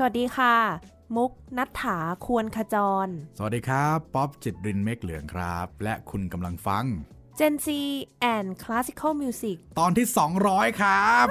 สวัสดีค่ะมุกณัฐฐาควรขจรสวัสดีครับป๊อปจิตรินเมฆเหลืองครับและคุณกำลังฟัง Gen Z and Classical Music ตอนที่200ครับ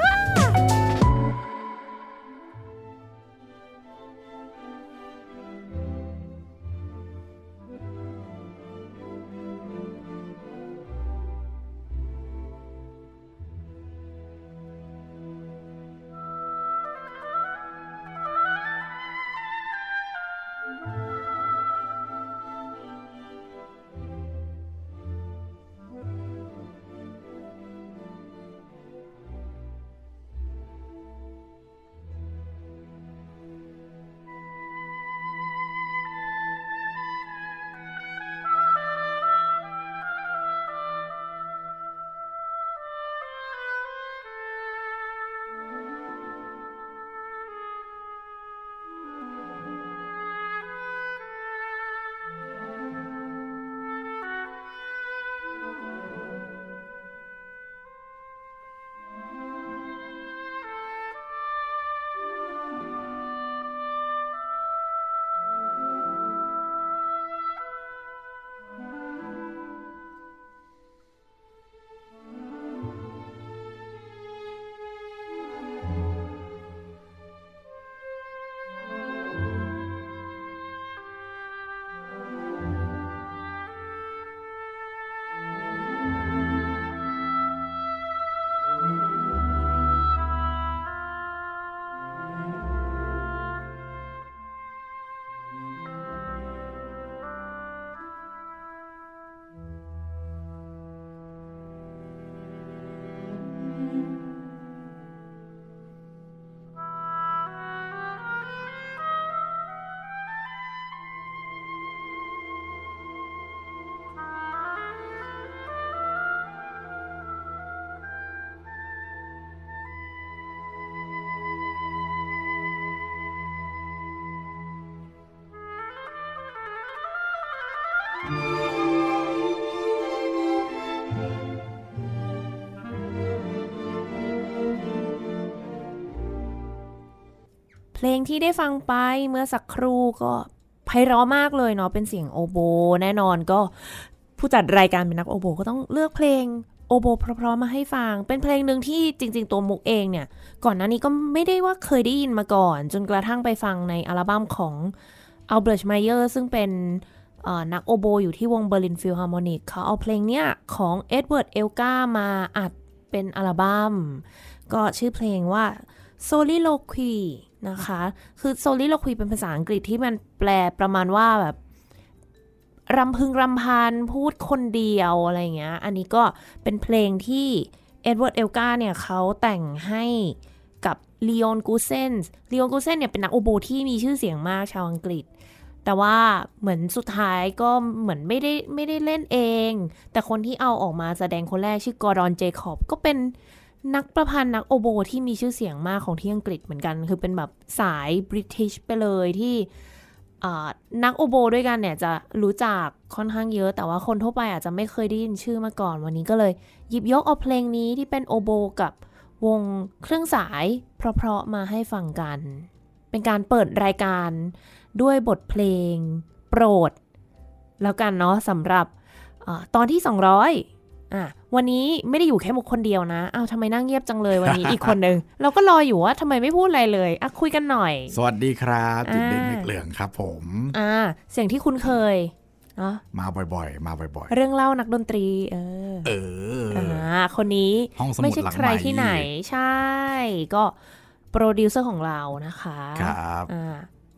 เพลงที่ได้ฟังไปเมื่อสักครู่ก็ไพเราะมากเลยเนาะเป็นเสียงโอโบแน่นอนก็ผู้จัดรายการเป็นนักโอโบก็ต้องเลือกเพลงโอโบเพราะๆมาให้ฟังเป็นเพลงหนึ่งที่จริงๆตัวมุกเองเนี่ยก่อนหน้านี้ก็ไม่ได้ว่าเคยได้ยินมาก่อนจนกระทั่งไปฟังในอัลบั้มของอัลเบิร์ต ไมเยอร์ซึ่งเป็นนักโอโบอยู่ที่วงเบอร์ลินฟิลฮาร์โมนิกเขาเอาเพลงเนี้ยของเอ็ดเวิร์ด เอลกามาอัดเป็นอัลบั้มก็ชื่อเพลงว่า Soliloquyนะคะคือโซลิโลควีเป็นภาษาอังกฤษที่มันแปลประมาณว่าแบบรำพึงรำพันพูดคนเดียวอะไรเงี้ยอันนี้ก็เป็นเพลงที่เอ็ดเวิร์ด เอลกาเนี่ยเขาแต่งให้กับลีออน กูเซนส์ลีออน กูเซนส์เนี่ยเป็นนักโอโบที่มีชื่อเสียงมากชาวอังกฤษแต่ว่าเหมือนสุดท้ายก็เหมือนไม่ได้เล่นเองแต่คนที่เอาออกมาแสดงคนแรกชื่อกอร์ดอน เจคอบก็เป็นนักประพันธ์นักโอโบที่มีชื่อเสียงมากของที่อังกฤษเหมือนกันคือเป็นแบบสายบริติชไปเลยที่นักโอโบด้วยกันเนี่ยจะรู้จักค่อนข้างเยอะแต่ว่าคนทั่วไปอาจจะไม่เคยได้ยินชื่อมาก่อนวันนี้ก็เลยหยิบยกเอาเพลงนี้ที่เป็นโอโบกับวงเครื่องสายเพราะๆมาให้ฟังกันเป็นการเปิดรายการด้วยบทเพลงโปรดแล้วกันเนาะสำหรับตอนที่200วันนี้ไม่ได้อยู่แค่มุกคนเดียวนะอ้าวทำไมนั่งเงียบจังเลยวันนี้ อีกคนนึงเราก็รออยู่ว่าทำไมไม่พูดอะไรเลยอ่ะคุยกันหน่อยสวัสดีครับจิตเด่นเมฆเหลืองครับผมเสียงที่คุณเคยมาบ่อยๆมาบ่อยๆเรื่องเล่านักดนตรีคนนี้ไม่ใช่ใครที่ไหนใช่ก็โปรดิวเซอร์ของเรานะคะครับ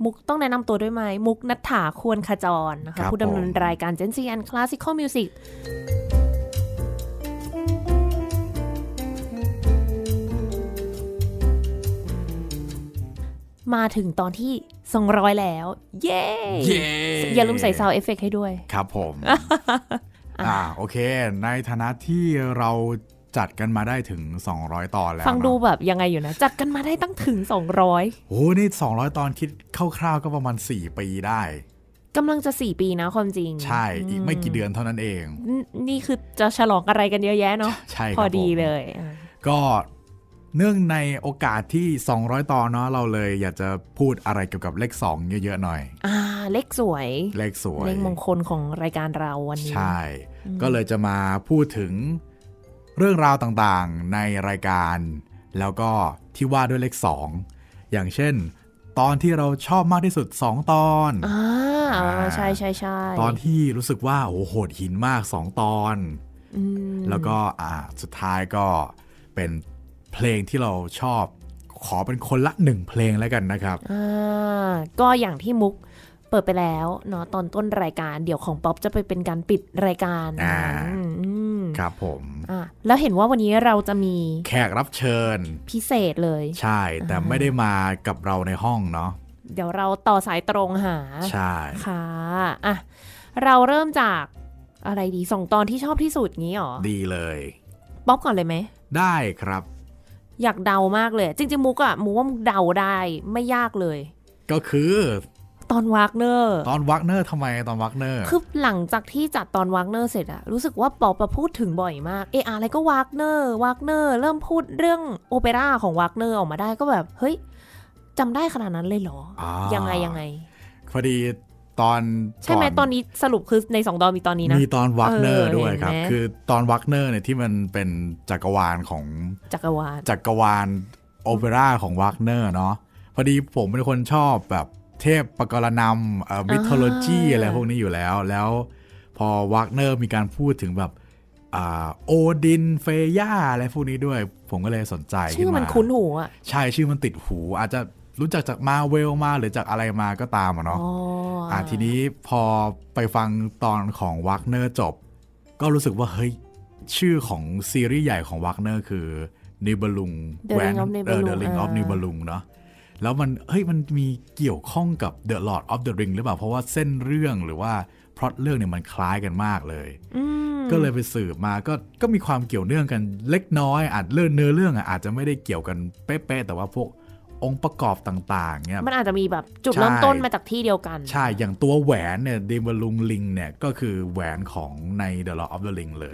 มุกต้องแนะนำตัวด้วยไหมมุกณัฐฐาควรขจรนะคะผู้ดำเนินรายการ Gen Z and Classical Musicมาถึงตอนที่200แล้วเย้ yeah! อย่าลืมใส่ซาวด์เอฟเฟคให้ด้วยครับผม โอเคในฐานะที่เราจัดกันมาได้ถึง200ตอนแล้วฟังดูแบบยังไงอยู่นะจัดกันมาได้ตั้งถึง200โอ้นี่200ตอนคิดคร่าวๆก็ประมาณ4ปีได้กำลังจะ4ปีนะความจริงใช่อีกไม่กี่เดือนเท่านั้นเองนี่คือจะฉลองอะไรกันเยอะแยะเนาะพอดีเลยก็ เนื่องในโอกาสที่200ตอนเนาะเราเลยอยากจะพูดอะไรเกี่ยวกับเลข2เยอะๆหน่อยเลขสวยเลขมงคลของรายการเราวันนี้ใช่ก็เลยจะมาพูดถึงเรื่องราวต่างๆในรายการแล้วก็ที่ว่าด้วยเลข2อย่างเช่นตอนที่เราชอบมากที่สุด2ตอนใช่ใช่ใช่ตอนที่รู้สึกว่าโอ้โหดหินมาก2ตอนแล้วก็สุดท้ายก็เป็นเพลงที่เราชอบขอเป็นคนละ1เพลงแล้วกันนะครับก็อย่างที่มุกเปิดไปแล้วเนาะตอนต้นรายการเดี๋ยวของป๊อปจะไปเป็นการปิดรายการครับผมแล้วเห็นว่าวันนี้เราจะมีแขกรับเชิญพิเศษเลยใช่แต่ไม่ได้มากับเราในห้องเนาะเดี๋ยวเราต่อสายตรงหาใช่ค่ะอ่ะเราเริ่มจากอะไรดี2ตอนที่ชอบที่สุดงี้หรอดีเลยป๊อปก่อนเลยไหมได้ครับอยากเดามากเลยจริงๆมุกว่าเดาได้ไม่ยากเลยก็คือตอนวากเนอร์ทำไมตอนวากเนอร์คือหลังจากที่จัดตอนวากเนอร์เสร็จอะรู้สึกว่าป๊อปพูดถึงบ่อยมากอะไรก็วากเนอร์เริ่มพูดเรื่องโอเปร่าของวากเนอร์ออกมาได้ก็แบบเฮ้ยจำได้ขนาดนั้นเลยเหรอยังไงพอดีตอนใช่ไหมตอนนี้สรุปคือใน2ตอนมีตอนนี้นะมีตอนวากเนอร์ด้วยครับคือตอนวากเนอร์เนี่ยที่มันเป็นจักรวาลโอเปร่าของวากเนอร์เนาะพอดีผมเป็นคนชอบแบบเทพปกรณำมิทโธโลจีอะไรพวกนี้อยู่แล้วพอวากเนอร์มีการพูดถึงแบบโอดินเฟย่าอะไรพวกนี้ด้วยผมก็เลยสนใจชื่อมันคุ้นหูอ่ะใช่ชื่อมันติดหูอาจจะรู้จักจากมาเวลมาหรือจากอะไรมาก็ตามอ่ะเนาะทีนี้พอไปฟังตอนของวากเนอร์จบก็รู้สึกว่าเฮ้ยชื่อของซีรีส์ใหญ่ของวากเนอร์คือ Nibelung The Ring of Nibelung เนาะแล้วมันมันมีเกี่ยวข้องกับ The Lord of the Ring หรือเปล่าเพราะว่าเส้นเรื่องหรือว่าพล็อตเรื่องเนี่ยมันคล้ายกันมากเลยก็เลยไปสืบมาก็มีความเกี่ยวเนื่องกันเล็กน้อยอาจเนื้อเรื่องอาจจะไม่ได้เกี่ยวกันเป๊ะๆแต่ว่าพวกองค์ประกอบต่างๆเนี่ยมันอาจจะมีแบบจุดเริ่มต้นมาจากที่เดียวกันใช่อย่างตัวแหวนเนี่ยเดมลุงลิงเนี่ยก็คือแหวนของใน The Lord of the Ring เลย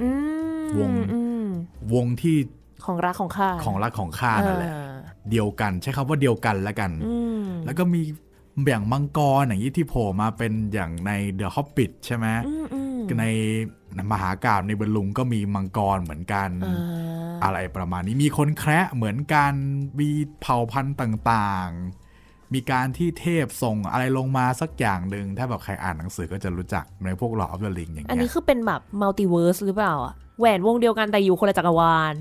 วงที่ของรักของข้านั่นแหละเดียวกันใช้คำว่าเดียวกันแล้วกันแล้วก็มีอย่างมังกรอย่างนี้ที่โผล่มาเป็นอย่างใน The Hobbit ใช่ไหมในมหากาพย์ในเบลุงก็มีมังกรเหมือนกัน อะไรประมาณนี้มีคนแคระเหมือนกันมีเผ่าพันธุ์ต่างๆมีการที่เทพส่งอะไรลงมาสักอย่างหนึ่งถ้าแบบใครอ่านหนังสือก็จะรู้จักในพวก Lord of the Ring อย่างเงี้ยอันนี้คือเป็นแบบมัลติเวิร์สหรือเปล่าแหวนวงเดียวกันแต่อยู่คนละจักรวาล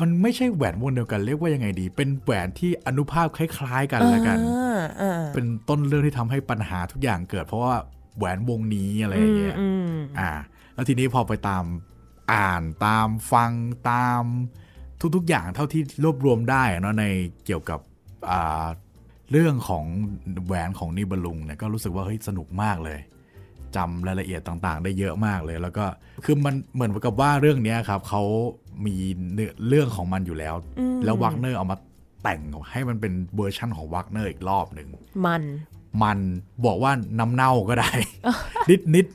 มันไม่ใช่แหวนวงเดียวกันเรียกว่ายังไงดีเป็นแหวนที่อนุภาพคล้ายๆกันแล้วกันเป็นต้นเรื่องที่ทำให้ปัญหาทุกอย่างเกิดเพราะว่าแหวนวงนี้อะไรอย่างเงี้ยแล้วทีนี้พอไปตามอ่านตามฟังตามทุกๆอย่างเท่าที่รวบรวมได้เนาะในเกี่ยวกับเรื่องของแหวนของนิบลุงเนี่ยก็รู้สึกว่าเฮ้ยสนุกมากเลยจำรายละเอียดต่างๆได้เยอะมากเลยแล้วก็คือมันเหมือนกับว่าเรื่องนี้ครับเขามีเรื่องของมันอยู่แล้วแล้ววากเนอร์เอามาแต่งให้มันเป็นเวอร์ชั่นของวากเนอร์อีกรอบหนึ่งมันบอกว่าน้ำเน่าก็ได้ นิด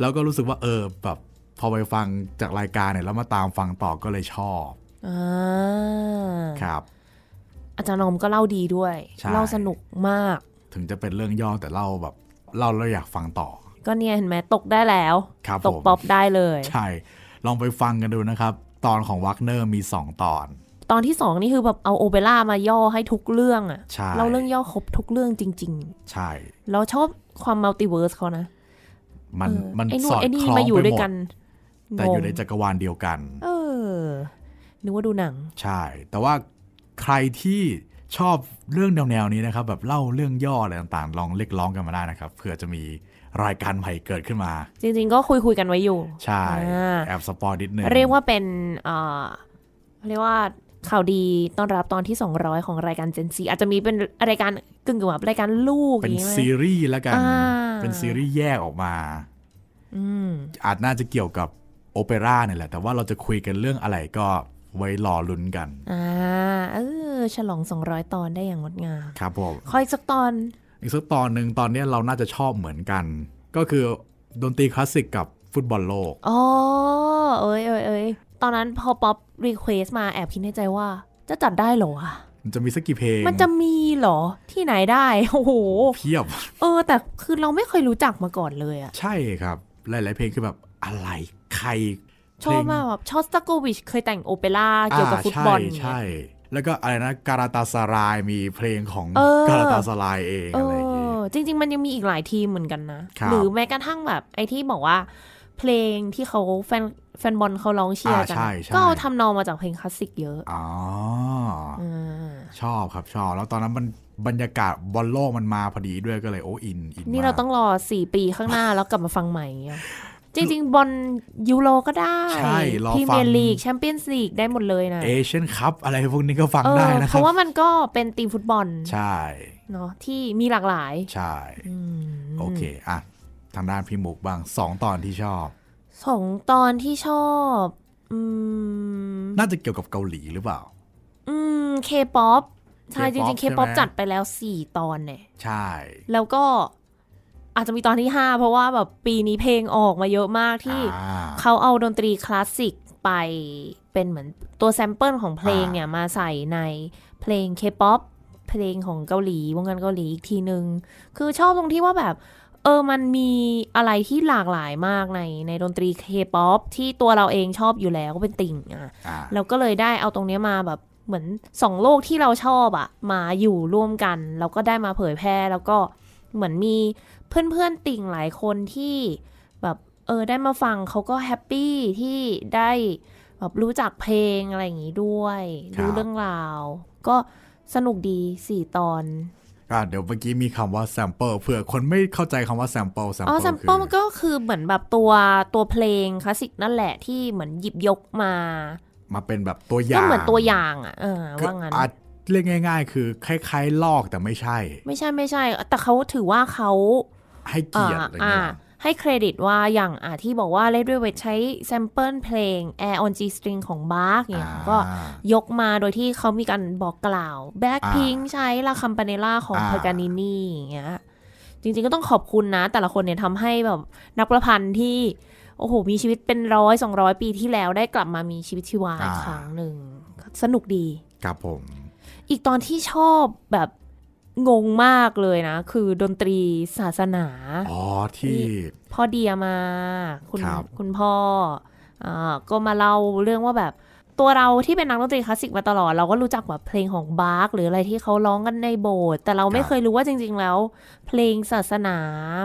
แล้วก็รู้สึกว่าแบบพอไปฟังจากรายการเนี่ยแล้วมาตามฟังต่อก็เลยชอบครับอาจารย์นอมก็เล่าดีด้วยเล่าสนุกมากถึงจะเป็นเรื่องย่อแต่เล่าแบบเราอยากฟังต่อก็เนี่ยเห็นไหมตกได้แล้วตกป๊อปได้เลยใช่ลองไปฟังกันดูนะครับตอนของวากเนอร์มี2ตอนที่2นี่คือแบบเอาโอเปร่ามาย่อให้ทุกเรื่องอ่ะเราเรื่องย่อครบทุกเรื่องจริงๆใช่เราชอบความมัลติเวิร์สเขานะมันสอดคล้องไปหมดแต่อยู่ในจักรวาลเดียวกันนึกว่าดูหนังใช่แต่ว่าใครที่ชอบเรื่องแนวๆนี้นะครับแบบเล่าเรื่องย่ออะไรต่างๆลองเรียกร้องกันมาได้นะครับเผื่อจะมีรายการใหม่เกิดขึ้นมาจริงๆก็คุยกันไว้อยู่ใช่แอบสปอยนิดนึงเรียกว่าเป็นข่าวดีต้อนรับตอนที่200ของรายการ Gen Z อาจจะมีเป็นรายการกึ่งๆรายการลูกเป็นซีรีส์ละกันเป็นซีรีส์แยกออกมาอาจน่าจะเกี่ยวกับโอเปร่าเนี่ยแหละแต่ว่าเราจะคุยกันเรื่องอะไรก็ไว้รอลุ้นกันฉลอง200ตอนได้อย่างงดงามครับผมขออีกสักตอนนึงตอนนี้เราน่าจะชอบเหมือนกันก็คือดนตรีคลาสสิกกับฟุตบอลโลก ตอนนั้นพอป๊อปรีเควสมาแอบคิดในใจว่าจะจัดได้เหรอมันจะมีสักกี่เพลงมันจะมีเหรอที่ไหนได้โอ้โหเพียบแต่คือเราไม่เคยรู้จักมาก่อนเลยอ่ะใช่ครับหลายๆเพลงคือแบบอะไรใครชอบมากแบบชอสตาโกวิชเคยแต่งโอเปร่าเกี่ยวกับฟุตบอลใช่แล้วก็อะไรนะการาตาสารายมีเพลงของการาตาสารายเองอะไรอย่างเงี้ยจริงๆมันยังมีอีกหลายทีมเหมือนกันนะหรือแม้กระทั่งแบบไอ้ที่บอกว่าเพลงที่เขาแฟนบอลเขาร้องเชียร์กันก็เอาทำนองมาจากเพลงคลาสสิกเยอะอ๋อชอบครับชอบแล้วตอนนั้นมันบรรยากาศบอลโลกมันมาพอดีด้วยก็เลยโอ้อินนี่เราต้องรอ4 ปีข้างหน้าแล้วกลับมาฟังใหม่จริงๆบอลยูโรก็ได้พรีเมียร์ลีกแชมเปี้ยนส์ลีกได้หมดเลยนะเอเชียนคัพอะไรพวกนี้ก็ฟังได้นะครับเพราะว่ามันก็เป็นทีมฟุตบอลใช่เนาะที่มีหลากหลายใช่โอเคอ่ะทางด้านพี่มุกบ้าง2 ตอนที่ชอบ2 ตอนที่ชอบน่าจะเกี่ยวกับเกาหลีหรือเปล่าเคป๊อปใช่จริงๆเคป๊อปจัดไปแล้ว4 ตอนเนี่ยใช่แล้วก็อาจจะมีตอนที่5เพราะว่าแบบปีนี้เพลงออกมาเยอะมากที่เขาเอาดนตรีคลาสสิกไปเป็นเหมือนตัวแซมเปิลของเพลงเนี่ยมาใส่ในเพลงเคป๊อปเพลงของเกาหลีวงการเกาหลีอีกทีนึงคือชอบตรงที่ว่าแบบมันมีอะไรที่หลากหลายมากในดนตรีเคป๊อปที่ตัวเราเองชอบอยู่แล้วก็เป็นติ่งอ่ะแล้วก็เลยได้เอาตรงนี้มาแบบเหมือน2 โลกที่เราชอบอ่ะมาอยู่ร่วมกันแล้วก็ได้มาเผยแพร่แล้วก็เหมือนมีเพื่อนๆติ่งหลายคนที่แบบได้มาฟังเขาก็แฮปปี้ที่ได้แบบรู้จักเพลงอะไรอย่างงี้ด้วยรู้เรื่องราวก็สนุกดี4 ตอนเดี๋ยวเมื่อกี้มีคำว่าแซมเปิลเผื่อคนไม่เข้าใจคำว่าแซมเปิลแซมเปิลมันก็คือเหมือนแบบตัวเพลงคลาสสิกนั่นแหละที่เหมือนหยิบยกมาเป็นแบบตัวอย่างก็เหมือนตัวอย่างอ่ะว่างั้นเรียกง่ายๆคือคล้ายๆลอกแต่ไม่ใช่แต่เขาถือว่าเขาให้เกียรติอะไรเงี้ยให้เครดิตว่าอย่างที่บอกว่าเลดด้วยเวทใช้แซมเปิลเพลง Air on G String ของบาร์กเนี่ยก็ยกมาโดยที่เขามีการบอกกล่าว Blackpink ใช้ La Campanella ของ Paganini อย่างเงี้ยจริงๆก็ต้องขอบคุณนะแต่ละคนเนี่ยทำให้แบบนักประพันธ์ที่โอ้โหมีชีวิตเป็น100-200 ปีที่แล้วได้กลับมามีชีวิตชีวาอีกครั้งหนึ่งสนุกดีครับผมอีกตอนที่ชอบแบบงงมากเลยนะคือดนตรีศาสนาที่พ่อเดียมาคุณพ่อก็มาเล่าเรื่องว่าแบบตัวเราที่เป็นนักดนตรีคลาสสิกมาตลอดเราก็รู้จักแบบเพลงของบาร์กหรืออะไรที่เขาร้องกันในโบสถ์แต่เราไม่เคยรู้ว่าจริงๆแล้วเพลงศาสนา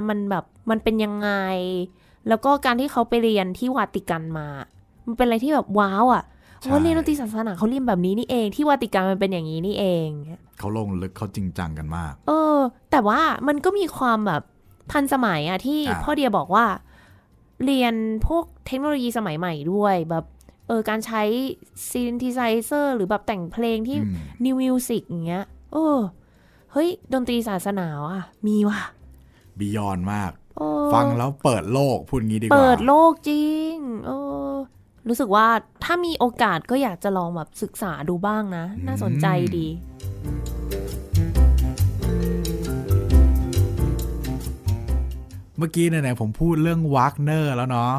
มันแบบมันเป็นยังไงแล้วก็การที่เขาไปเรียนที่วาติกันมามันเป็นอะไรที่แบบว้าวอ่ะว่าเรียนดนตรีศาสนาเขาเรียนแบบนี้นี่เองที่วาติกันมันเป็นอย่างนี้นี่เองเขาลงลึกเขาจริงจังกันมากแต่ว่ามันก็มีความแบบทันสมัยอะที่พ่อเดียบอกว่าเรียนพวกเทคโนโลยีสมัยใหม่ด้วยแบบการใช้ซินธิไซเซอร์หรือแบบแต่งเพลงที่นิวมิวสิกอย่างเงี้ยเฮ้ยดนตรีศาสนาอะมีว่ะบียอนมากฟังแล้วเปิดโลกพูดงี้ดีกว่าเปิดโลกจริงรู้สึกว่าถ้ามีโอกาสก็อยากจะลองแบบศึกษาดูบ้างนะน่าสนใจดีเมื่อกี้ไหนๆผมพูดเรื่องวากเนอร์แล้วเนาะ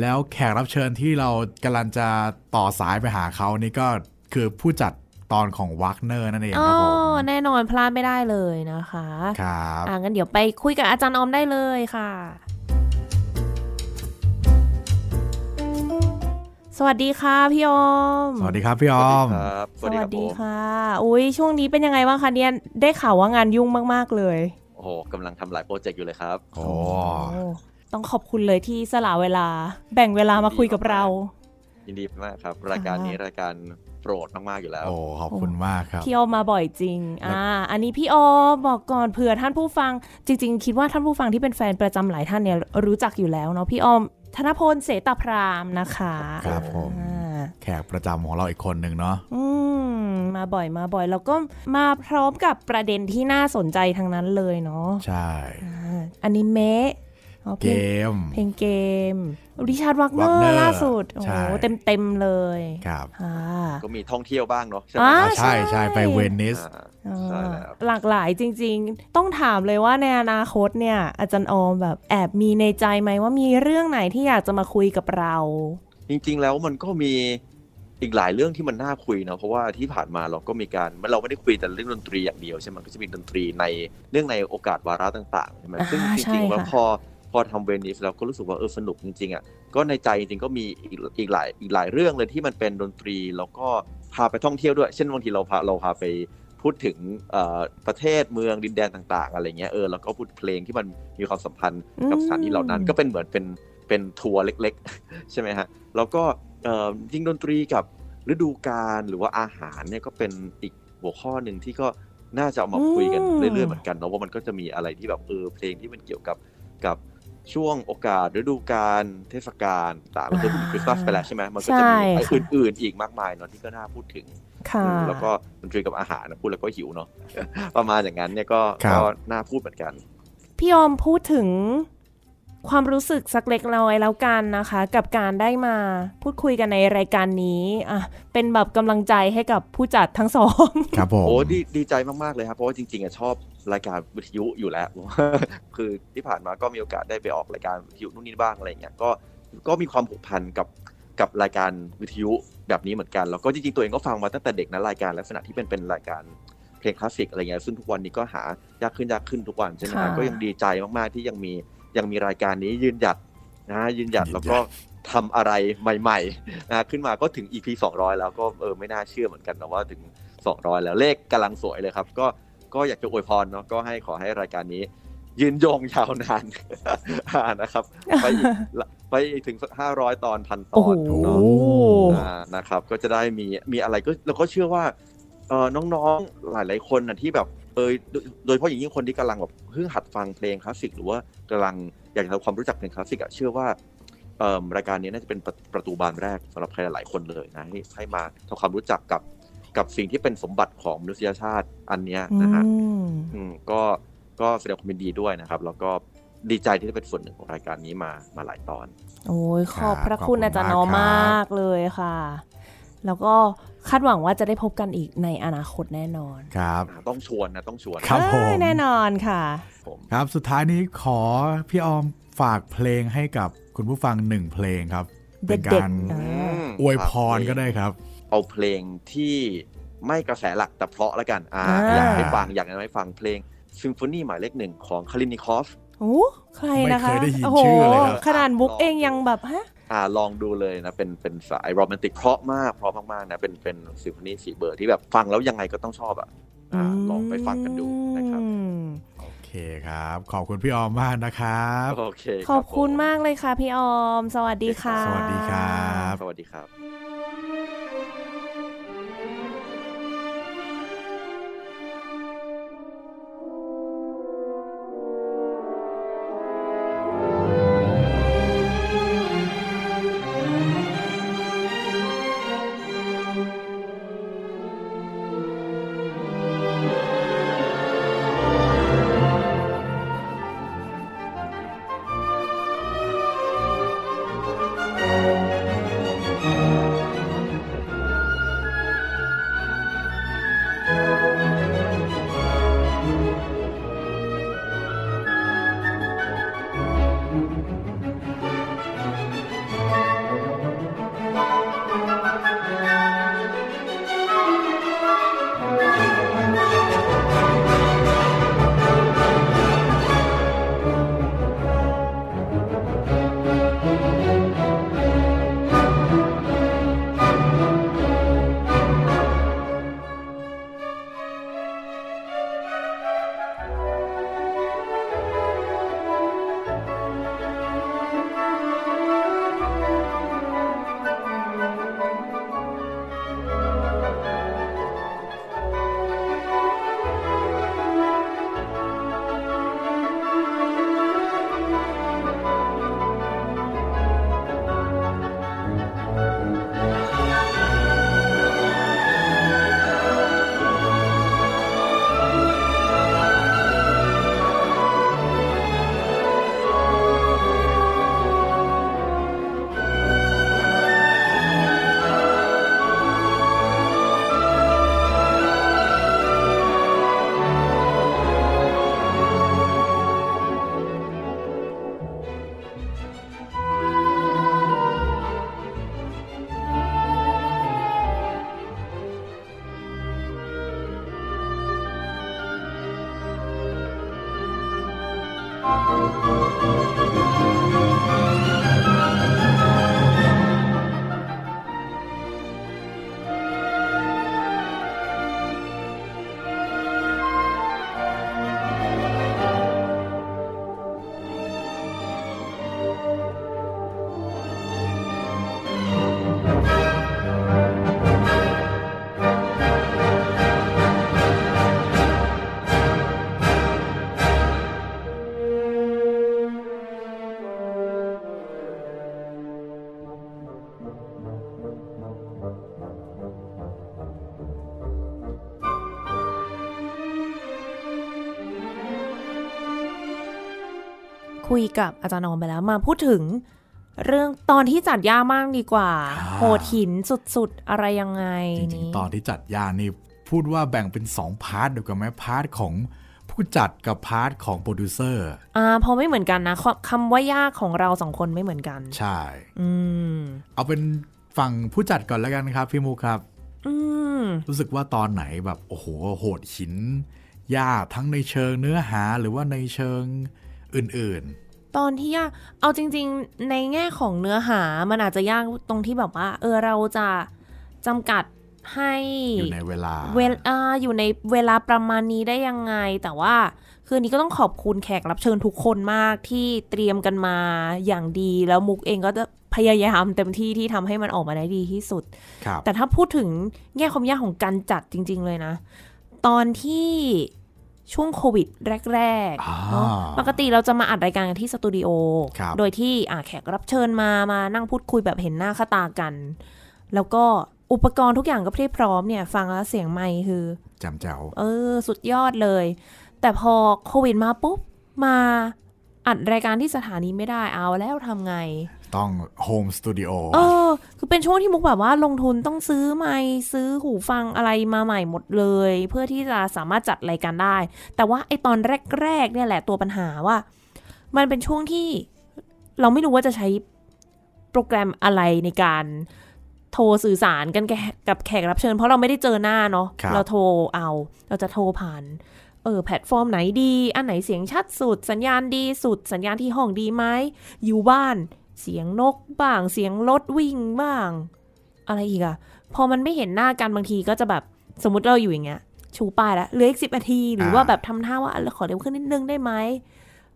แล้วแขกรับเชิญที่เรากำลังจะต่อสายไปหาเขานี่ก็คือผู้จัดตอนของวากเนอร์นั่นเองครับผมแน่นอนพลาดไม่ได้เลยนะคะครับงั้นเดี๋ยวไปคุยกับอาจารย์ออมได้เลยค่ะสวัสดีค่ะพี่อมสวัสดีครับพี่อมสวัสดีค่ะอุ้ยช่วงนี้เป็นยังไงบ้างคะเนี่ยได้ข่าวว่างานยุ่งมากๆเลยโอ้โหกำลังทำหลายโปรเจกต์อยู่เลยครับโอ้ต้องขอบคุณเลยที่สละเวลาแบ่งเวลามาคุยกับเรายินดีมากครับรายการนี้รายการโปรดมากๆอยู่แล้วโอ้ขอบคุณมากครับพี่อมมาบ่อยจริงอันนี้พี่อมบอกก่อนเผื่อท่านผู้ฟังจริงๆคิดว่าท่านผู้ฟังที่เป็นแฟนประจำหลายท่านเนี่ยรู้จักอยู่แล้วเนาะพี่อมธนพลเสตพรามนะคะครับผมแขกประจำของเราอีกคนหนึ่งเนาะมาบ่อยแล้วก็มาพร้อมกับประเด็นที่น่าสนใจทั้งนั้นเลยเนาะใช่อนิเมะเพลงเกมริชาร์ดวักเนอร์ล่าสุดโอ้โหเต็มเลยครับก็มีท่องเที่ยวบ้างเนาะใช่ไปเวนิสหลากหลายจริงๆต้องถามเลยว่าในอนาคตเนี่ยอาจารย์ออมแบบแอบมีในใจไหมว่ามีเรื่องไหนที่อยากจะมาคุยกับเรา จริงๆแล้วมันก็มีอีกหลายเรื่องที่มันน่าคุยเนาะเพราะว่าที่ผ่านมาเราก็มีการเราไม่ได้คุยแต่เรื่องดนตรีอย่างเดียวใช่ไหมก็จะมีดนตรีในเรื่องในโอกาสวาระต่างๆใช่ไหมซึ่งจริงๆแล้วพอทำเวนิสเราก็รู้สึกว่าสนุกจริงๆอ่ะก็ในใจจริงๆก็มีอีกหลายเรื่องเลยที่มันเป็นดนตรีแล้วก็พาไปท่องเที่ยวด้วยเช่นบางทีเราพาไปพูดถึงประเทศเมืองดินแดนต่างๆอะไรเงี้ยแล้วก็พูดเพลงที่มันมีความสัมพันธ์กับสถานที่เหล่านั้นก็เป็นเหมือนเป็นทัวร์เล็กๆใช่ไหมฮะแล้วก็จริงดนตรีกับฤดูกาลหรือว่าอาหารเนี่ยก็เป็นอีกหัวข้อหนึ่งที่ก็น่าจะเอามาคุยกันเรื่อยๆเหมือนกันเนาะว่ามันก็จะมีอะไรที่แบบเพลงที่มันเกี่ยวกับช่วงโอกาสฤดูกาลเทศกาลต่างๆก็คือคริสต์มาสไปแล้วใช่ไหมมันก็จะมีอื่นๆอีกมากมายเนาะที่ก็น่าพูดถึงแล้วก็ดนตรีกับอาหารนะพูดแล้วก็หิวเนาะประมาณอย่างนั้นเนี่ยก็น่าพูดเหมือนกันพี่ออมพูดถึงความรู้สึกสักเล็กน้อยแล้วกันนะคะกับการได้มาพูดคุยกันในรายการนี้เป็นแบบกำลังใจให้กับผู้จัดทั้งสองครับผมโอ้ดีใจมากๆเลยครับเพราะว่าจริงๆชอบรายการวิทยุอยู่แล้วคือที่ผ่านมาก็มีโอกาสได้ไปออกรายการวิทยุนู่นนี่บ้างอะไรอย่างเงี้ยก็มีความผูกพันกับรายการวิทยุแบบนี้เหมือนกันแล้วก็จริงๆตัวเองก็ฟังมาตั้งแต่เด็กนะรายการลักษณะที่เป็นรายการเพลงคลาสสิกอะไรเงี้ยซึ่งทุกวันนี้ก็หายากขึ้นทุกวันใช่ไหมก็ยังดีใจมากๆที่ยังมีรายการนี้ยืนหยัดแล้วก็ทำอะไรใหม่ๆนะขึ้นมาก็ถึง EP 200แล้วก็ไม่น่าเชื่อเหมือนกันนะว่าถึง200แล้วเลขกำลังสวยเลยครับก็อยากจะอวยพรเนาะก็ให้ขอให้รายการนี้ยืนยงยาวนานนะครับไปถึง500 ตอน 1,000 ตอนเนาะนะครับก็จะได้มีอะไรก็เราก็เชื่อว่าน้องๆหลายๆคนนะที่แบบโดยเฉพาะอย่างยิ่งคนที่กำลังแบบเพิ่งหัดฟังเพลงคลาสสิกหรือว่ากำลังอยากจะทำความรู้จักเพลงคลาสสิกเชื่อว่ารายการนี้น่าจะเป็นประตูบานแรกสำหรับใครหลายคนเลยนะให้มาทำความรู้จักกับสิ่งที่เป็นสมบัติของมนุษยชาติอันนี้นะฮะก็แสดงความยินดีด้วยนะครับแล้วก็ดีใจที่ได้เป็นส่วนหนึ่งของรายการนี้มาหลายตอนโอ้ยขอบพระคุณอาจารย์น้อมากเลยค่ะแล้วก็คาดหวังว่าจะได้พบกันอีกในอนาคตแน่นอนครับต้องชวนครับผมแน่นอนค่ะครับสุดท้ายนี้ขอพี่ออมฝากเพลงให้กับคุณผู้ฟังหนึ่งเพลงครับเป็นการอวยพรก็ได้ครับเอาเพลงที่ไม่กระแสหลักแต่เพราะละกันอยากให้ฟังเพลงซิมโฟนีหมายเลขหนึ่งของคาลินิคอฟโอ้ใครนะคะไม่เคยได้ยินชื่อเลยครับขนาดบุ๊กเองยังแบบฮะลองดูเลยนะเป็นสายโรแมนติกเพราะมากนะเป็นซิมโฟนี4 เบอร์ที่แบบฟังแล้วยังไงก็ต้องชอบลองไปฟังกันดูนะครับโอเคครับขอบคุณพี่ออมมากนะครับโอเคขอบคุณมากเลยค่ะพี่ออมสวัสดีค่ะสวัสดีครับ คุยกับอาจารย์นอมไปแล้วมาพูดถึงเรื่องตอนที่จัดย่ามากดีกว่าโหดหินสุดๆอะไรยังไงนี่ตอนที่จัดย่านี่พูดว่าแบ่งเป็น2พาร์ทเดียวกันไหมพาร์ทของผู้จัดกับพาร์ทของโปรดิวเซอร์พอไม่เหมือนกันนะคำว่ายากของเรา2คนไม่เหมือนกันใช่เอาเป็นฝั่งผู้จัดก่อนแล้วกันครับพี่มูครับรู้สึกว่าตอนไหนแบบโอ้โหโหดหินยากทั้งในเชิงเนื้อหาหรือว่าในเชิงอื่นๆตอนที่ยากเอาจริงๆในแง่ของเนื้อหามันอาจจะยากตรงที่แบบว่าเราจะจำกัดให้อยู่ในเวลาประมาณนี้ได้ยังไงแต่ว่าคืนนี้ก็ต้องขอบคุณแขกรับเชิญทุกคนมากที่เตรียมกันมาอย่างดีแล้วมุกเองก็จะพยายามเต็มที่ที่ทำให้มันออกมาได้ดีที่สุดแต่ถ้าพูดถึงแง่ความยากของการจัดจริงๆเลยนะตอนที่ช่วงโควิดแรกๆปกติเราจะมาอัดรายการที่สตูดิโอโดยที่แขกรับเชิญมานั่งพูดคุยแบบเห็นหน้าค่าตากันแล้วก็อุปกรณ์ทุกอย่างก็เพียบพร้อมเนี่ยฟังแล้วเสียงไมค์คือจำเจ้าสุดยอดเลยแต่พอโควิดมาปุ๊บมาอัดรายการที่สถานีไม่ได้เอาแล้วทำไงต้องโฮมสตูดิโอคือเป็นช่วงที่มุกแบบว่าลงทุนต้องซื้อไมค์ซื้อหูฟังอะไรมาใหม่หมดเลยเพื่อที่จะสามารถจัดรายการได้แต่ว่าไอตอนแรกๆเนี่ยแหละตัวปัญหาว่ามันเป็นช่วงที่เราไม่รู้ว่าจะใช้โปรแกรมอะไรในการโทรสื่อสารกันกับแขกรับเชิญเพราะเราไม่ได้เจอหน้าเนาะเราโทรเราจะโทรผ่านแพลตฟอร์มไหนดีอันไหนเสียงชัดสุดสัญญาณดีสุดสัญญาณที่ห้องดีไหมอยู่บ้านเสียงนกบ้างเสียงรถวิ่งบ้างอะไรอีกอะพอมันไม่เห็นหน้ากันบางทีก็จะแบบสมมติเราอยู่อย่างเงี้ยชูป้ายแล้วเหลืออีก10นาทีหรือว่าแบบทำท่าว่าขอเร็วขึ้นนิดนึงได้ไหม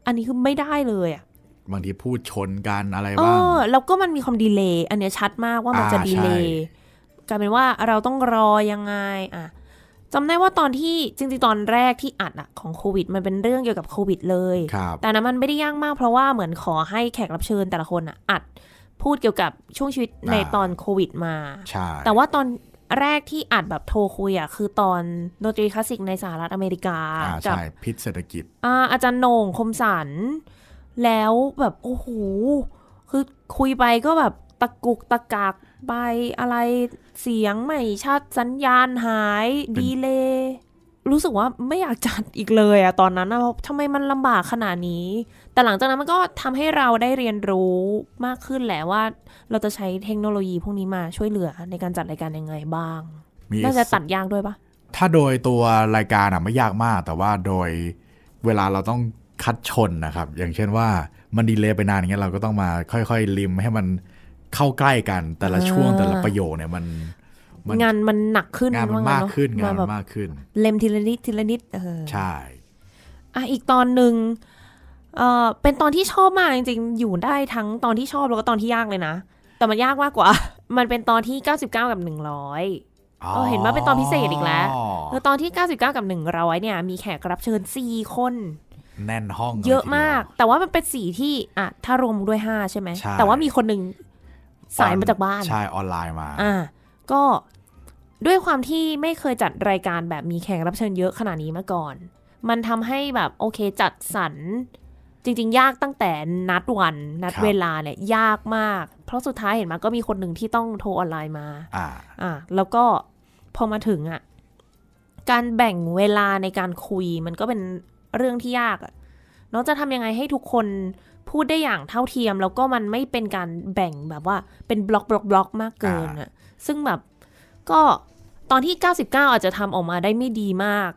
อันนี้คือไม่ได้เลยอะบางทีพูดชนกันอะไรบ้างแล้วก็มันมีความดีเลย์อันเนี้ยชัดมากว่ามันจะดีเลย์กลายเป็นว่าเราต้องรอยังไงอะจำได้ว่าตอนที่จริงๆตอนแรกที่อัดอะของโควิดมันเป็นเรื่องเกี่ยวกับโควิดเลยแต่นั้นมันไม่ได้ยากมากเพราะว่าเหมือนขอให้แขกรับเชิญแต่ละคนอะอัดพูดเกี่ยวกับช่วงชีวิตในตอนโควิดมาแต่ว่าตอนแรกที่อัดแบบโทรคุยอะคือตอนดนตรีคลาสสิกในสหรัฐอเมริกากับพิษเศรษฐกิจอาจารย์โหน่งคมสันแล้วแบบโอ้โหคือคุยไปก็แบบตะกุกตะกักไปอะไรเสียงไม่ชัดสัญญาณหายดีเลย์รู้สึกว่าไม่อยากจัดอีกเลยอะตอนนั้นนะเพราะทำไมมันลำบากขนาดนี้แต่หลังจากนั้นมันก็ทำให้เราได้เรียนรู้มากขึ้นแหละว่าเราจะใช้เทคโนโลยีพวกนี้มาช่วยเหลือในการจัดรายการยังไงบ้างน่าจะตัดยากด้วยปะถ้าโดยตัวรายการอะไม่ยากมากแต่ว่าโดยเวลาเราต้องคัดชนนะครับอย่างเช่นว่ามันดีเลย์ไปนานอย่างเงี้ยเราก็ต้องมาค่อยๆลิมให้มันเข้าใกล้กันแต่ละช่วงแต่ละประโยคเนี่ยมันงานมันหนักขึ้นงานมันมากขึ้นงานมันมากขึ้นเล็มทีละนิดทีละนิดใช่อีกตอนหนึ่งเป็นตอนที่ชอบมากจริงๆอยู่ได้ทั้งตอนที่ชอบแล้วก็ตอนที่ยากเลยนะแต่มันยากมากกว่ามันเป็นตอนที่99กับ100เห็นว่าเป็นตอนพิเศษอีกแล้วคือตอนที่99กับ100เนี่ยมีแขกรับเชิญ4คนแน่นห้องเยอะมากแต่ว่ามันเป็น4ที่ถ้ารวมด้วย5ใช่ไหมแต่ว่ามีคนหนึ่งสายมาจากบ้านใช่ออนไลน์มาก็ด้วยความที่ไม่เคยจัดรายการแบบมีแขกรับเชิญเยอะขนาดนี้มาก่อนมันทำให้แบบโอเคจัดสรรจริงๆยากตั้งแต่นัดวันนัดเวลาเนี่ยยากมากเพราะสุดท้ายเห็นมาก็มีคนหนึ่งที่ต้องโทรออนไลน์มาแล้วก็พอมาถึงการแบ่งเวลาในการคุยมันก็เป็นเรื่องที่ยากน้องจะทำยังไงให้ทุกคนพูดได้อย่างเท่าเทียมแล้วก็มันไม่เป็นการแบ่งแบบว่าเป็นบล็อกๆมากเกินอ่ะซึ่งแบบก็ตอนที่99อาจจะทำออกมาได้ไม่ดีมาก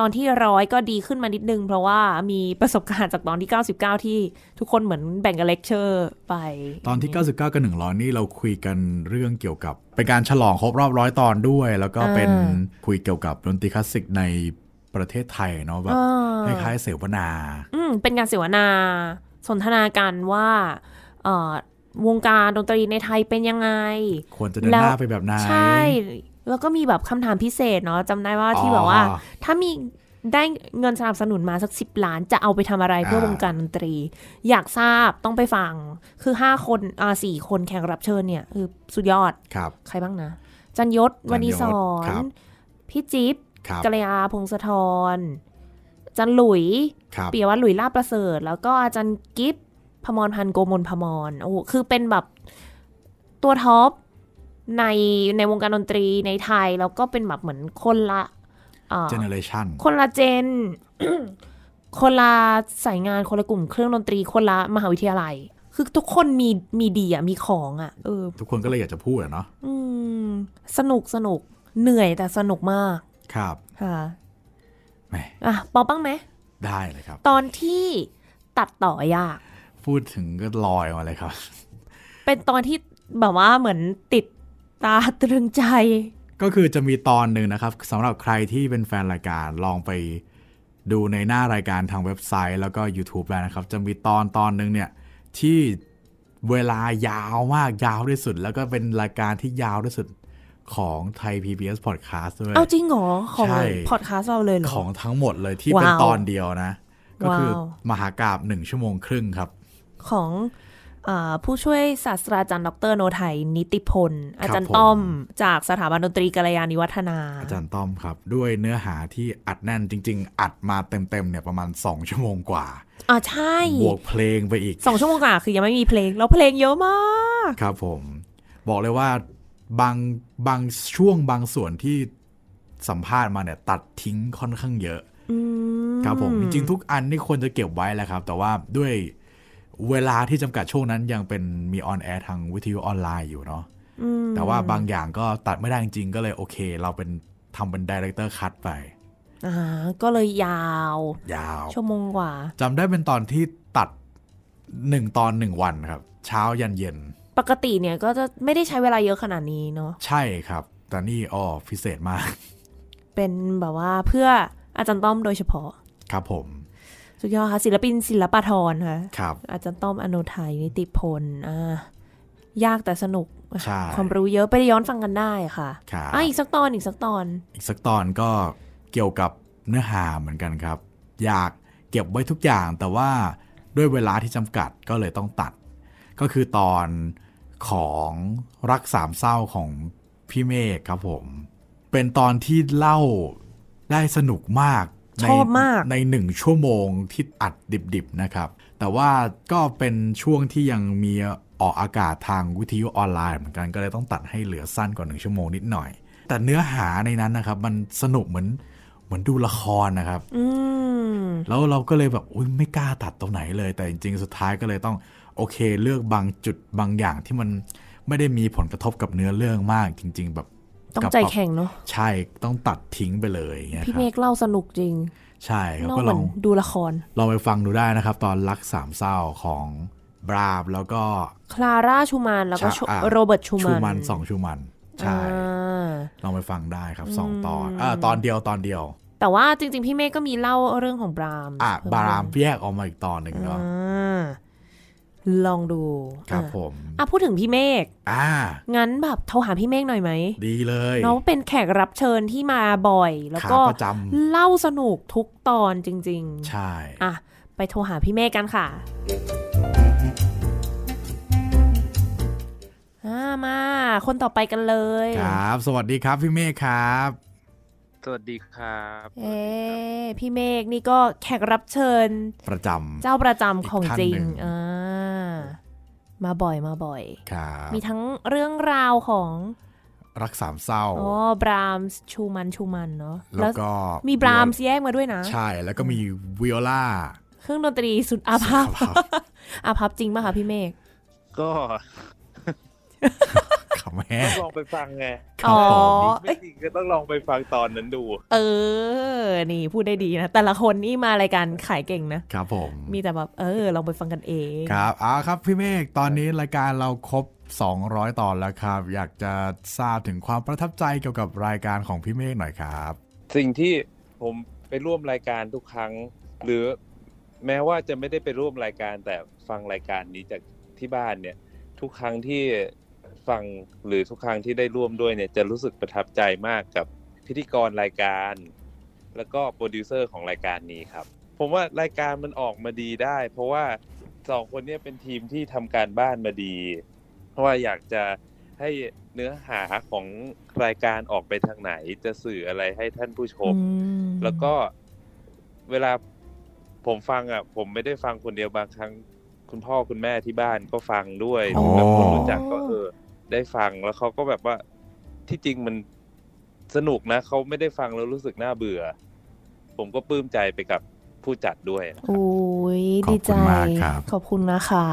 ตอนที่100ก็ดีขึ้นมานิดนึงเพราะว่ามีประสบการณ์จากตอนที่99ที่ทุกคนเหมือนแบ่งกันเลคเชอร์ไปตอนที่99กับ100นี่เราคุยกันเรื่องเกี่ยวกับเป็นการฉลองครบรอบ100ตอนด้วยแล้วก็เป็นคุยเกี่ยวกับดนตรีคลาสสิกในประเทศไทยเนาะแบบคล้ายๆเสวนาเป็นการเสวนาสนทนากันว่าวงการดนตรีในไทยเป็นยังไงควรจะเดินหน้าไปแบบไหนใช่แล้วก็มีแบบคำถามพิเศษเนาะจำได้ว่าที่แบบว่าถ้ามีได้เงินสนับสนุนมาสัก10 ล้านจะเอาไปทำอะไรเพื่อวงการดนตรีอยากทราบต้องไปฟังคือ5คน4คนแขกรับเชิญเนี่ยคือสุดยอดใครบ้างนะจันยศวณิศรพี่จิ๊บกัลยาพงศธร จันหลุยเปียวัฒน์หลุยลาภประเสริฐแล้วก็อาจารย์กิฟพมรพันธ์โกมลพมรโอ้คือเป็นแบบตัวท็อปในวงการดนตรีในไทยแล้วก็เป็นแบบเหมือนคนละเจเนอเรชั่นคนละเจน คนละสายงานคนละกลุ่มเครื่องดนตรีคนละมหาวิทยาลัยคือทุกคนมีดีอ่ะมีของอ่ะทุกคนก็เลยอยากจะพูดอ่ะเนาะสนุกเหนื่อยแต่สนุกมากครับค่ะแหมปอบ้างไหมได้เลยครับตอนที่ตัดต่อยากพูดถึงก็ลอยมาเลยครับเป็นตอนที่แบบว่าเหมือนติดตาตรึงใจก็คือจะมีตอนหนึ่งนะครับสำหรับใครที่เป็นแฟนรายการลองไปดูในหน้ารายการทางเว็บไซต์แล้วก็ YouTube แล้วนะครับจะมีตอนหนึ่งเนี่ยที่เวลายาวมากยาวที่สุดแล้วก็เป็นรายการที่ยาวที่สุดของไทย PBS Podcast ด้วยเอาจริงเหรอของ Podcast เราเลยเหรอของทั้งหมดเลยที่เป็นตอนเดียวนะก็คือมหากาพย์1ชั่วโมงครึ่งครับของผู้ช่วยศาสตราจารย์ดร.โนไทยนิติพลอาจารย์ต้อมจากสถาบันดนตรีกัลยาณิวัฒนาอาจารย์ต้อมครับด้วยเนื้อหาที่อัดแน่นจริงๆอัดมาเต็มๆเนี่ยประมาณ2ชั่วโมงกว่าใช่บวกเพลงไปอีก2ชั่วโมงกว่าคือยังไม่มีเพลงแล้วเพลงเยอะมากครับผมบอกเลยว่าบางช่วงบางส่วนที่สัมภาษณ์มาเนี่ยตัดทิ้งค่อนข้างเยอะครับผมจริงๆทุกอันนี่ควรจะเก็บไว้แหละครับแต่ว่าด้วยเวลาที่จำกัดช่วงนั้นยังเป็นมีออนแอร์ทางวิทยุออนไลน์อยู่เนาะแต่ว่าบางอย่างก็ตัดไม่ได้จริงๆก็เลยโอเคเราเป็นทำเป็นไดเรคเตอร์คัทไปก็เลยยาวชั่วโมงกว่าจำได้เป็นตอนที่ตัด1ตอน1วันครับเช้ายันเย็นปกติเนี่ยก็จะไม่ได้ใช้เวลาเยอะขนาดนี้เนาะใช่ครับแต่นี่พิเศษมากเป็นแบบว่าเพื่ออาจารย์ต้อมโดยเฉพาะครับผมสุดยอดค่ะศิลปินศิลปาธรค่ะครับอาจารย์ต้อมอโนไทยนิติพลยากแต่สนุกความรู้เยอะไปย้อนฟังกันได้ค่ะอีกสักตอนก็เกี่ยวกับเนื้อหาเหมือนกันครับอยากเก็บไว้ทุกอย่างแต่ว่าด้วยเวลาที่จำกัดก็เลยต้องตัดก็คือตอนของรักสามเศร้าของพี่เมฆครับผมเป็นตอนที่เล่าได้สนุกมากชอบมากใน1ชั่วโมงที่อัดดิบๆนะครับแต่ว่าก็เป็นช่วงที่ยังมีออกอากาศทางวิทยุออนไลน์เหมือนกันก็เลยต้องตัดให้เหลือสั้นกว่า1ชั่วโมงนิดหน่อยแต่เนื้อหาในนั้นนะครับมันสนุกเหมือนดูละครนะครับแล้วเราก็เลยแบบอุ๊ยไม่กล้าตัดตรงไหนเลยแต่จริงๆสุดท้ายก็เลยต้องโอเคเลือกบางจุดบางอย่างที่มันไม่ได้มีผลกระทบกับเนื้อเรื่องมากจริงๆแบบต้องใจแข็งเนาะใช่ต้องตัดทิ้งไปเลยอย่างเงี้ยพี่เมฆเล่าสนุกจริงใช่ครับก็ลองดูละครลองไปฟังดูได้นะครับตอนรักสามเศร้าของบราบแล้วก็คลาร่าชูมานแล้วก็โรเบิร์ตชูมาน2ชูมานใช่ลองไปฟังได้ครับ2ตอนตอนเดียวแต่ว่าจริงๆพี่เมฆก็มีเล่าเรื่องของบรามแยกออกมาอีกตอนนึงเนาะลองดูครับผมพูดถึงพี่เมฆงั้นแบบโทรหาพี่เมฆหน่อยไหมดีเลยน้องเป็นแขกรับเชิญที่มาบ่อยแล้วก็เล่าสนุกทุกตอนจริงๆใช่ไปโทรหาพี่เมฆกันค่ะมาคนต่อไปกันเลยครับสวัสดีครับพี่เมฆครับสวัสดีครับพี่เมฆนี่ก็แขกรับเชิญประจำเจ้าประจำของจริงมาบ่อยครับมีทั้งเรื่องราวของรักสามเศร้าบรามส์ชูมันเนาะแล้วก็มีบรามส์แยกมาด้วยนะใช่แล้วก็มีวิโอลาเครื่องดนตรีสุดอาภัพจริงป่ะคะพี่เมฆก็ลองไปฟังไงไม่จริงก็ต้องลองไปฟังตอนนั้นดูนี่พูดได้ดีนะแต่ละคนนี่มารายการขายเก่งนะครับผมมีแต่แบบลองไปฟังกันเองครับครับพี่เมฆตอนนี้รายการเราครบ200ตอนแล้วครับอยากจะทราบถึงความประทับใจเกี่ยวกับรายการของพี่เมฆหน่อยครับสิ่งที่ผมไปร่วมรายการทุกครั้งหรือแม้ว่าจะไม่ได้ไปร่วมรายการแต่ฟังรายการนี้จากที่บ้านเนี่ยทุกครั้งที่ฟังหรือทุกครั้งที่ได้ร่วมด้วยเนี่ยจะรู้สึกประทับใจมากกับพิธีกรรายการแล้วก็โปรดิวเซอร์ของรายการนี้ครับผมว่ารายการมันออกมาดีได้เพราะว่าสองคนนี้เป็นทีมที่ทำการบ้านมาดีเพราะว่าอยากจะให้เนื้อหาของรายการออกไปทางไหนจะสื่ออะไรให้ท่านผู้ชมแล้วก็ เวลาผมฟังอ่ะผมไม่ได้ฟังคนเดียวบางครั้งคุณพ่อคุณแม่ที่บ้านก็ฟังด้วยแล้วคนรู้จักก็ได้ฟังแล้วเขาก็แบบว่าที่จริงมันสนุกนะเขาไม่ได้ฟังแล้วรู้สึกน่าเบื่อผมก็ปลื้มใจไปกับผู้จัดด้วยนะครับโอ้ยดีใจขอบคุณนะคะ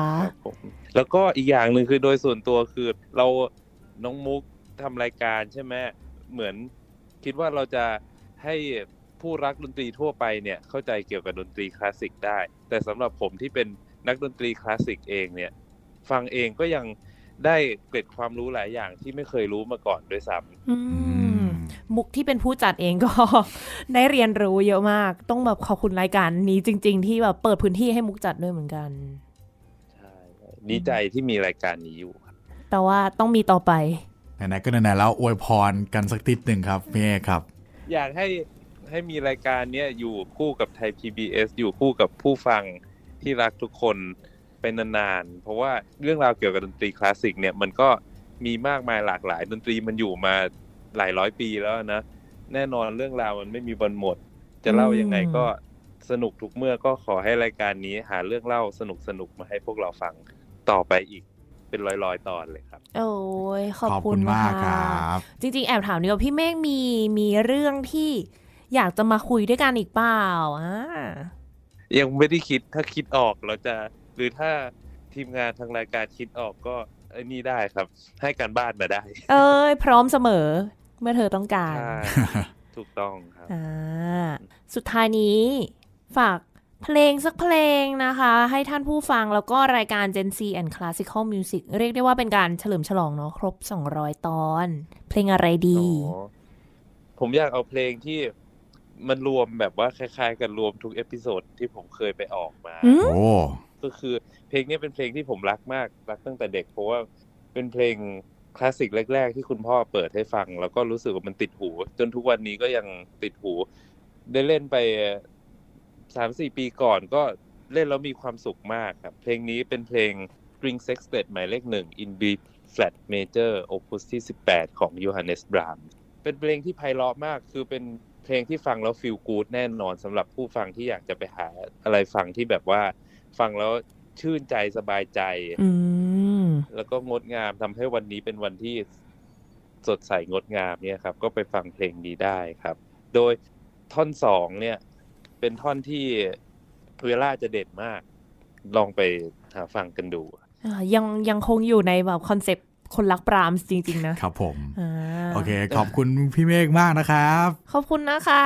แล้วก็อีกอย่างหนึ่งคือโดยส่วนตัวคือเราน้องมุกทำรายการใช่ไหมเหมือนคิดว่าเราจะให้ผู้รักดนตรีทั่วไปเนี่ยเข้าใจเกี่ยวกับดนตรีคลาสสิกได้แต่สำหรับผมที่เป็นนักดนตรีคลาสสิกเองเนี่ยฟังเองก็ยังได้เกร็ดความรู้หลายอย่างที่ไม่เคยรู้มาก่อนด้วยซ้ำมุกที่เป็นผู้จัดเองก็ได้เรียนรู้เยอะมากต้องแบบขอบคุณรายการนี้จริงๆที่แบบเปิดพื้นที่ให้มุกจัดด้วยเหมือนกันใช่ดีใจที่มีรายการนี้อยู่ครับแต่ว่าต้องมีต่อไปไหนๆก็ไหนๆแล้วอวยพรกันสักนิดหนึ่งครับพี่เอครับอยากให้มีรายการนี้อยู่คู่กับไทย PBS อยู่คู่กับผู้ฟังที่รักทุกคนเป็นนานๆเพราะว่าเรื่องราวเกี่ยวกับดนตรีคลาสสิกเนี่ยมันก็มีมากมายหลากหลายดนตรีมันอยู่มาหลายร้อยปีแล้วนะแน่นอนเรื่องราวมันไม่มีวันหมดจะเล่ายังไงก็สนุกทุกเมื่อก็ขอให้รายการนี้หาเรื่องเล่าสนุกๆมาให้พวกเราฟังต่อไปอีกเป็นร้อยๆตอนเลยครับโอ้ยขอบคุณมากครับจริงๆแอบถามนี่ว่าพี่เมฆมีเรื่องที่อยากจะมาคุยด้วยกันอีกเปล่ายังไม่ได้คิดถ้าคิดออกเราจะหรือถ้าทีมงานทางรายการคิดออกก็นี่ได้ครับให้การบ้านมาได้เอ้ยพร้อมเสมอเมื่อเธอต้องการ ถูกต้องครับสุดท้ายนี้ฝากเพลงสักเพลงนะคะให้ท่านผู้ฟังแล้วก็รายการ Gen Z and Classical Music เรียกได้ว่าเป็นการเฉลิมฉลองเนาะครบ200ตอนเพลงอะไรดีผมอยากเอาเพลงที่มันรวมแบบว่าคล้ายๆกันรวมทุกเอพิโซดที่ผมเคยไปออกมาก็คือเพลงนี้เป็นเพลงที่ผมรักมากรักตั้งแต่เด็กเพราะว่าเป็นเพลงคลาสสิกแรกๆที่คุณพ่อเปิดให้ฟังแล้วก็รู้สึกว่ามันติดหูจนทุกวันนี้ก็ยังติดหูได้เล่นไป 3-4 ปีก่อนก็เล่นแล้วมีความสุขมากครับเพลงนี้เป็นเพลง String Sextet หมายเลข 1 in B flat major opus ที่ 18 ของโยฮันเนสบรามเป็นเพลงที่ไพเราะมากคือเป็นเพลงที่ฟังแล้วฟีลกู๊ดแน่นอนสำหรับผู้ฟังที่อยากจะไปหาอะไรฟังที่แบบว่าฟังแล้วชื่นใจสบายใจแล้วก็งดงามทำให้วันนี้เป็นวันที่สดใสงดงามเนี่ยครับก็ไปฟังเพลงนี้ได้ครับโดยท่อน2เนี่ยเป็นท่อนที่เวลาจะเด็ดมากลองไปหาฟังกันดูยังคงอยู่ในแบบคอนเซ็ปต์คนรักปรามจริงๆนะครับผมโอเคขอบคุณพี่เมฆมากนะครับขอบคุณนะคะ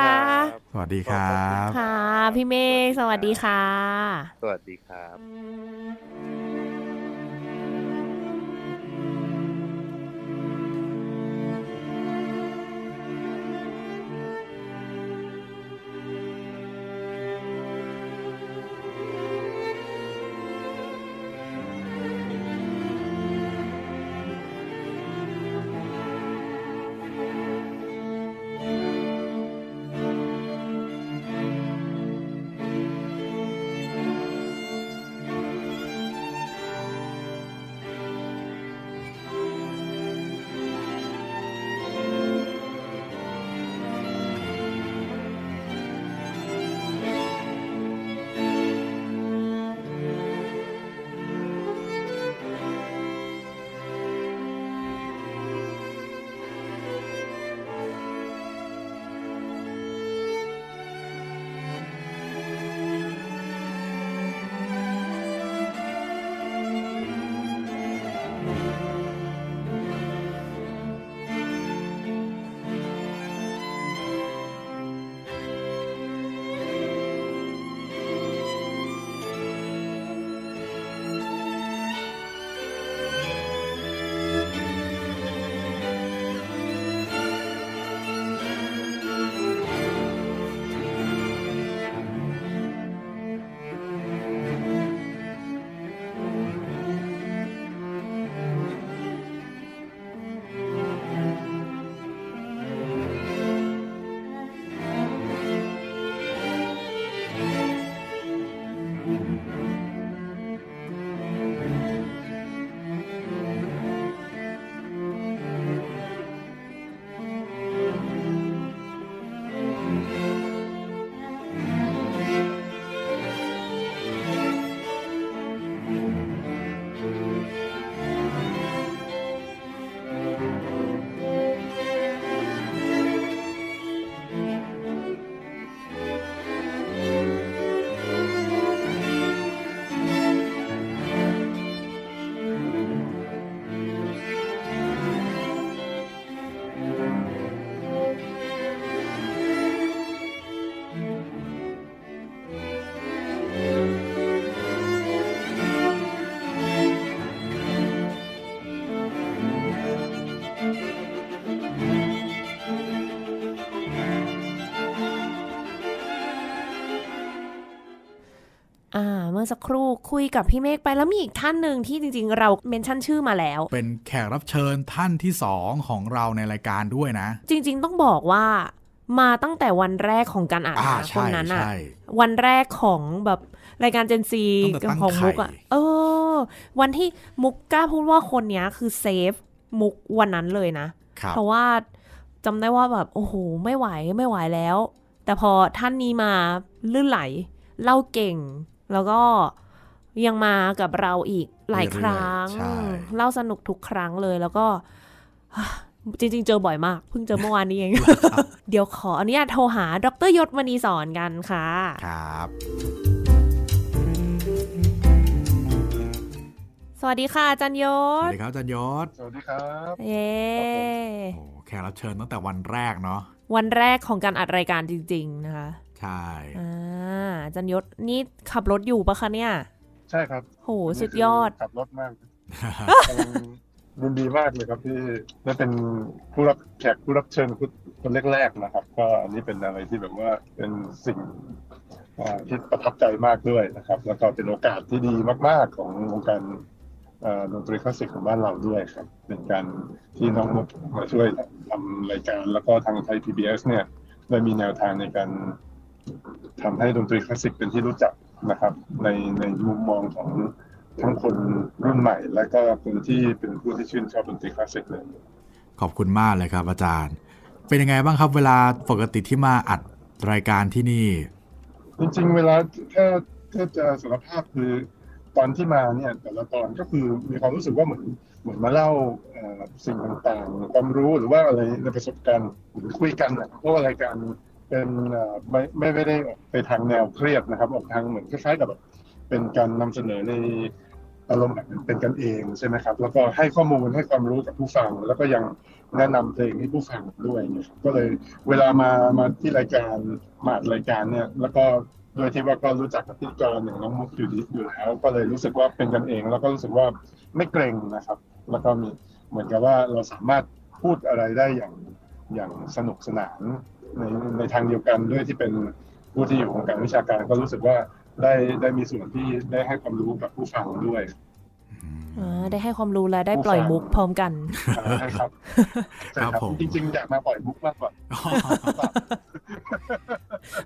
สวัสดีครับค่ะพี่เมฆสวัสดีค่ะสวัสดีครับ เมื่อสักครู่คุยกับพี่เมฆไปแล้วมีอีกท่านหนึ่งที่จริงๆเราเมนชั่นชื่อมาแล้วเป็นแขกรับเชิญท่านที่2ของเราในรายการด้วยนะจริงๆต้องบอกว่ามาตั้งแต่วันแรกของการอ่านคนนั้นอ่ะวันแรกของแบบรายการ Gen Z ของมุกอ่ะวันที่มุกกล้าพูดว่าคนนี้คือเซฟมุกวันนั้นเลยนะเพราะว่าจำได้ว่าแบบโอ้โหไม่ไหวแล้วแต่พอท่านนี้มาลื่นไหลเล่าเก่งแล้วก็ยังมากับเราอีกหลายครั้งเล่าสนุกทุกครั้งเลยแล้วก็จริงๆเจอบ่อยมากเพิ่งเจอเมื่อวานนี้เอง เดี๋ยวขออนุญาตโทรหาดร.ยศมณีสอนกันค่ะครับสวัสดีค่ะอาจารย์ยศสวัสดีครับอาจารย์ยศสวัสดีครับเย้โอ้แขกรับเชิญตั้งแต่วันแรกเนาะวันแรกของการอัดรายการจริงๆนะคะใช่อาจารย์ยศนี่ขับรถอยู่ปะคะเนี่ยใช่ครับโหสุดยอดขับรถมากยินดีมากเลยครับที่ได้เป็นผู้รับแขกผู้รับเชิญคนแรกๆนะครับก็อันนี้เป็นอะไรที่แบบว่าเป็นสิ่งที่ประทับใจมากด้วยนะครับแล้วก็เป็นโอกาสที่ดีมากๆของวงการดนตรีคลาสสิกของบ้านเราด้วยครับเป็นการที่น้องมุกมาช่วยทำรายการแล้วก็ทางไทย PBS เนี่ยได้มีแนวทางในการทำให้ดนตรีคลาสสิกเป็นที่รู้จักนะครับในมุมมองของทั้งคนรุ่นใหม่และก็คนที่เป็นผู้ที่ชื่นชอบดนตรีคลาสสิกเลยขอบคุณมากเลยครับอาจารย์เป็นยังไงบ้างครับเวลาปกติที่มาอัดรายการที่นี่จริงๆเวลาถ้าจะสารภาพคือตอนที่มาเนี่ยแต่ละตอนก็คือมีความรู้สึกว่าเหมือนมาเล่าสิ่งต่างๆความรู้หรือว่าอะไรในประสบการณ์หรือคุยกันเพราะรายการเป็นไม่ได้ออกไปทางแนวเครียดนะครับออกทางเหมือนคล้ายๆกับเป็นการนำเสนอในอารมณ์แบบเป็นกันเองใช่ไหมครับแล้วก็ให้ข้อมูลให้ความรู้กับผู้ฟังแล้วก็ยังแนะนำเพลงให้ผู้ฟังด้วยนะครับก็เลยเวลามาที่รายการมาอัดรายการเนี่ยแล้วก็โดยที่ว่าก็รู้จักกับพิธีกรอย่างน้องมุกอยู่แล้วก็เลยรู้สึกว่าเป็นกันเองแล้วก็รู้สึกว่าไม่เกรงนะครับแล้วก็มีเหมือนกับว่าเราสามารถพูดอะไรได้อย่างสนุกสนานในทางเดียวกันด้วยที่เป็นผู้ที่อยู่วงการวิชาการก็รู้สึกว่าได้มีส่วนที่ได้ให้ความรู้กับผู้ฟังด้วยได้ให้ความรู้และได้ปล่อยมุกพร้อมกันครับครับผมจริงๆอยากมาปล่อยมุกมากกว่า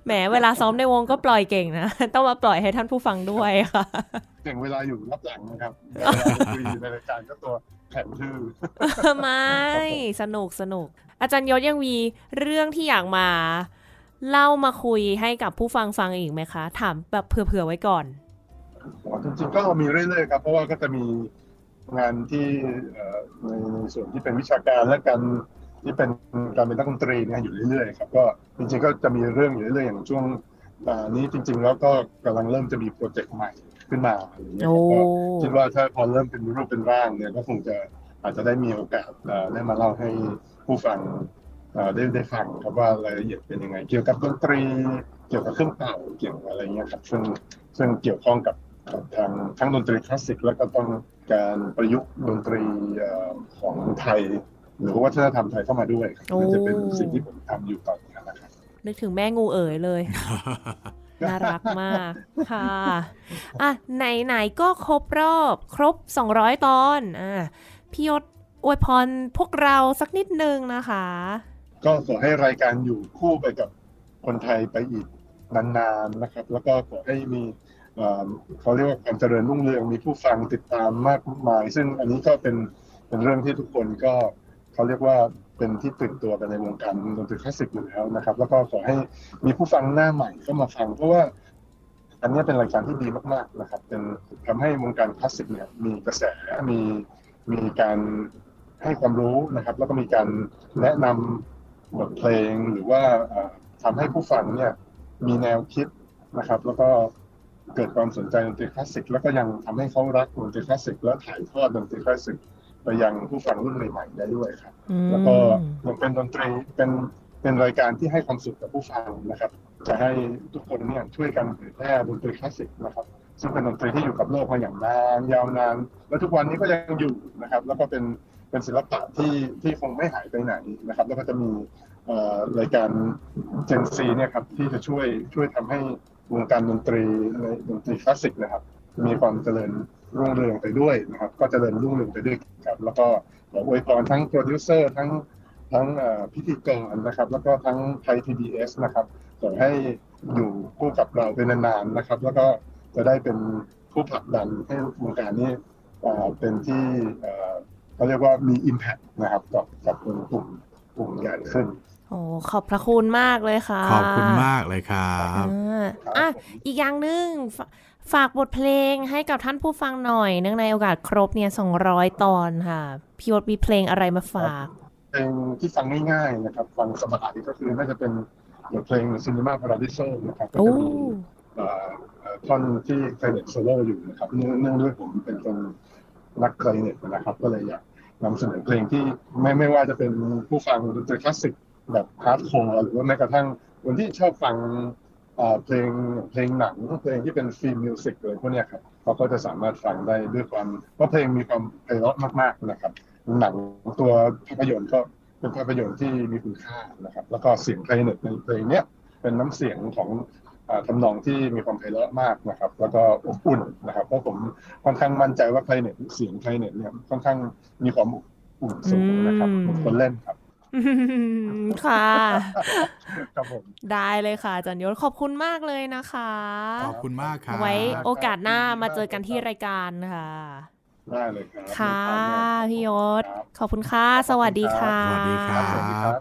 แหมเวลาซ้อมในวงก็ปล่อยเก่งนะต้องมาปล่อยให้ท่านผู้ฟังด้วยค่ะเก่งเวลาอยู่รับหลังนะครับในรายการก็ตัวแข็งทื่อไม่สนุกอาจารย์ยศยังมีเรื่องที่อยากมาเล่ามาคุยให้กับผู้ฟังฟังอีกไหมคะถามแบบเผื่อๆไว้ก่อนจริงๆก็มีเรื่อยๆครับเพราะว่าก็จะมีงานที่ในส่วนที่เป็นวิชาการและการที่เป็นการเป็นนักดนตรีเนี่ยอยู่เรื่อยๆครับก็จริงๆก็จะมีเรื่องอยู่เรื่อยๆอย่างช่วงนี้จริงๆแล้วก็กำลังเริ่มจะมีโปรเจกต์ใหม่ขึ้นมาอะไรอย่างเงี้ยก็คิดว่าถ้าพอเริ่มเป็นรูปเป็นร่างเนี่ยก็คงจะอาจจะได้มีโอกาสได้มาเล่าให้ผู้ฟังได้ฟังครับว่ารายละเอียดเป็นยังไงเกี่ยวกับดนตรีเกี่ยวกับเครื่องเป่าเกี่ยวกับอะไรเงี้ยครับซึ่งเกี่ยวข้องกับทางทั้งดนตรีคลาสสิกแล้วก็ต้องการประยุกต์ดนตรีของไทยหรือวัฒนธรรมไทยเข้ามาด้วยมันจะเป็นสิ่งที่ผมทำอยู่ตอนนี้นะครับนึกถึงแม่งูเอ๋ยเลย น่ารักมากค่ะอ่ะไหนๆก็ครบรอบครบ200ตอนพี่ยศอวยพรพวกเราสักนิดนึงนะคะก็ขอให้รายการอยู่คู่ไปกับคนไทยไปอีกนานๆนะครับแล้วก็ขอให้มีเขาเรียกว่าความเจริญรุ่งเรืองมีผู้ฟังติดตามมากมายซึ่งอันนี้ก็เป็นเรื่องที่ทุกคนก็เขาเรียกว่าเป็นที่ตื่นตัวกันในวงการดนตรีคลาสสิกอยู่แล้วนะครับแล้วก็ขอให้มีผู้ฟังหน้าใหม่เข้ามาฟังเพราะว่าอันนี้เป็นรายการที่ดีมากๆนะครับเป็นทำให้วงการคลาสสิกเนี่ยมีกระแสมีการให้ความรู้นะครับแล้วก็มีการแนะนำบทเพลงหรือว่าทำให้ผู้ฟังเนี่ยมีแนวคิดนะครับแล้วก็เกิดความสนใจดนตรีคลาสสิกแล้วก็ยังทำให้เขารักดนตรีคลาสสิกและถ่ายทอดดนตรีคลาสสิกไปยังผู้ฟังรุ่นใหม่ๆได้ด้วยครับแล้วก็เป็นดนตรีเป็นรายการที่ให้ความสุขกับผู้ฟังนะครับจะให้ทุกคนเนี่ยช่วยกันเผยแพร่ดนตรีคลาสสิกนะครับซึ่งเป็นดนตรีที่อยู่กับโลกมาอย่างนานยาวนานและทุกวันนี้ก็ยังอยู่นะครับแล้วก็เป็นศิลปะที่คงไม่หายไปไหนนะครับแล้วก็จะมีรายการ Gen Z เนี่ยครับที่จะช่วยทำให้ วงการดนตรีอะไรดนตรีคลาสสิกนะครับมีความเจริญรุ่งเรืองไปด้วยนะครับก็เจริญรุ่งเรืองไปด้วยครับแล้วก็อวยพรทั้งโปรดิวเซอร์ทั้งพิธีกรนะครับแล้วก็ทั้งไทย PBS นะครับขอให้อยู่คู่กับเราเป็นนานๆนะครับแล้วก็จะได้เป็นผู้ผลักดันให้วงการนี้เป็นที่เขาเรียกว่ามี impact นะครับกับกลุ่มใหญ่ขึ้นโอ้ขอบพระคุณมากเลยค่ะขอบคุณมากเลยครับอ่ะอีกอย่างนึงฝากบทเพลงให้กับท่านผู้ฟังหน่อยเนื่องในโอกาสครบเนี่ย200ตอนค่ะพี่วดมีเพลงอะไรมาฝากเพลงที่ฟังง่ายๆนะครับฟังสบายก็คือน่าจะเป็นเพลง Cinema Paradiso นะครับก็จะมีท่อนที่ไคลเน็ตโซโล่อยู่นะครับเนื่องด้วยผมเป็นคนรักไคลเน็ตนะครับก็เลยอยากนำเสนอเพลงที่ไม่ว่าจะเป็นผู้ฟังดนตรีคลาสสิกแบบฮาร์ดคอร์หรือว่าแม้กระทั่งคนที่ชอบฟังเพลงหนังเพลงที่เป็นฟิล์มมิวสิกอะไรพวกนี้ครับเขาก็จะสามารถฟังได้ด้วยความเพราะเพลงมีความไพเราะมากๆนะครับหนังตัวภาพยนตร์ก็เป็นภาพยนตร์ที่มีคุณค่านะครับแล้วก็เสียงไคลเน็ตในเพลงเนี้ยเป็นน้ำเสียงของทำนองที่มีความไพเราะมากนะครับแล้วก็อบอุ่นนะครับเพราะผมค่อนข้างมั่นใจว่าไคลเน็ตเสียงไคลเน็ตเนี่ยค่อนข้างมีความอบอุ่นสูงนะครับคนเล่นครับค่ะครับผมได้เลยค่ะอาจารย์ยศขอบคุณมากเลยนะคะขอบคุณมากค่ะไว้โอกาสหน้ามาเจอกันที่รายการค่ะได้เลยครับค่ะพี่ยศขอบคุณค่ะสวัสดีค่ะสวัสดีครับ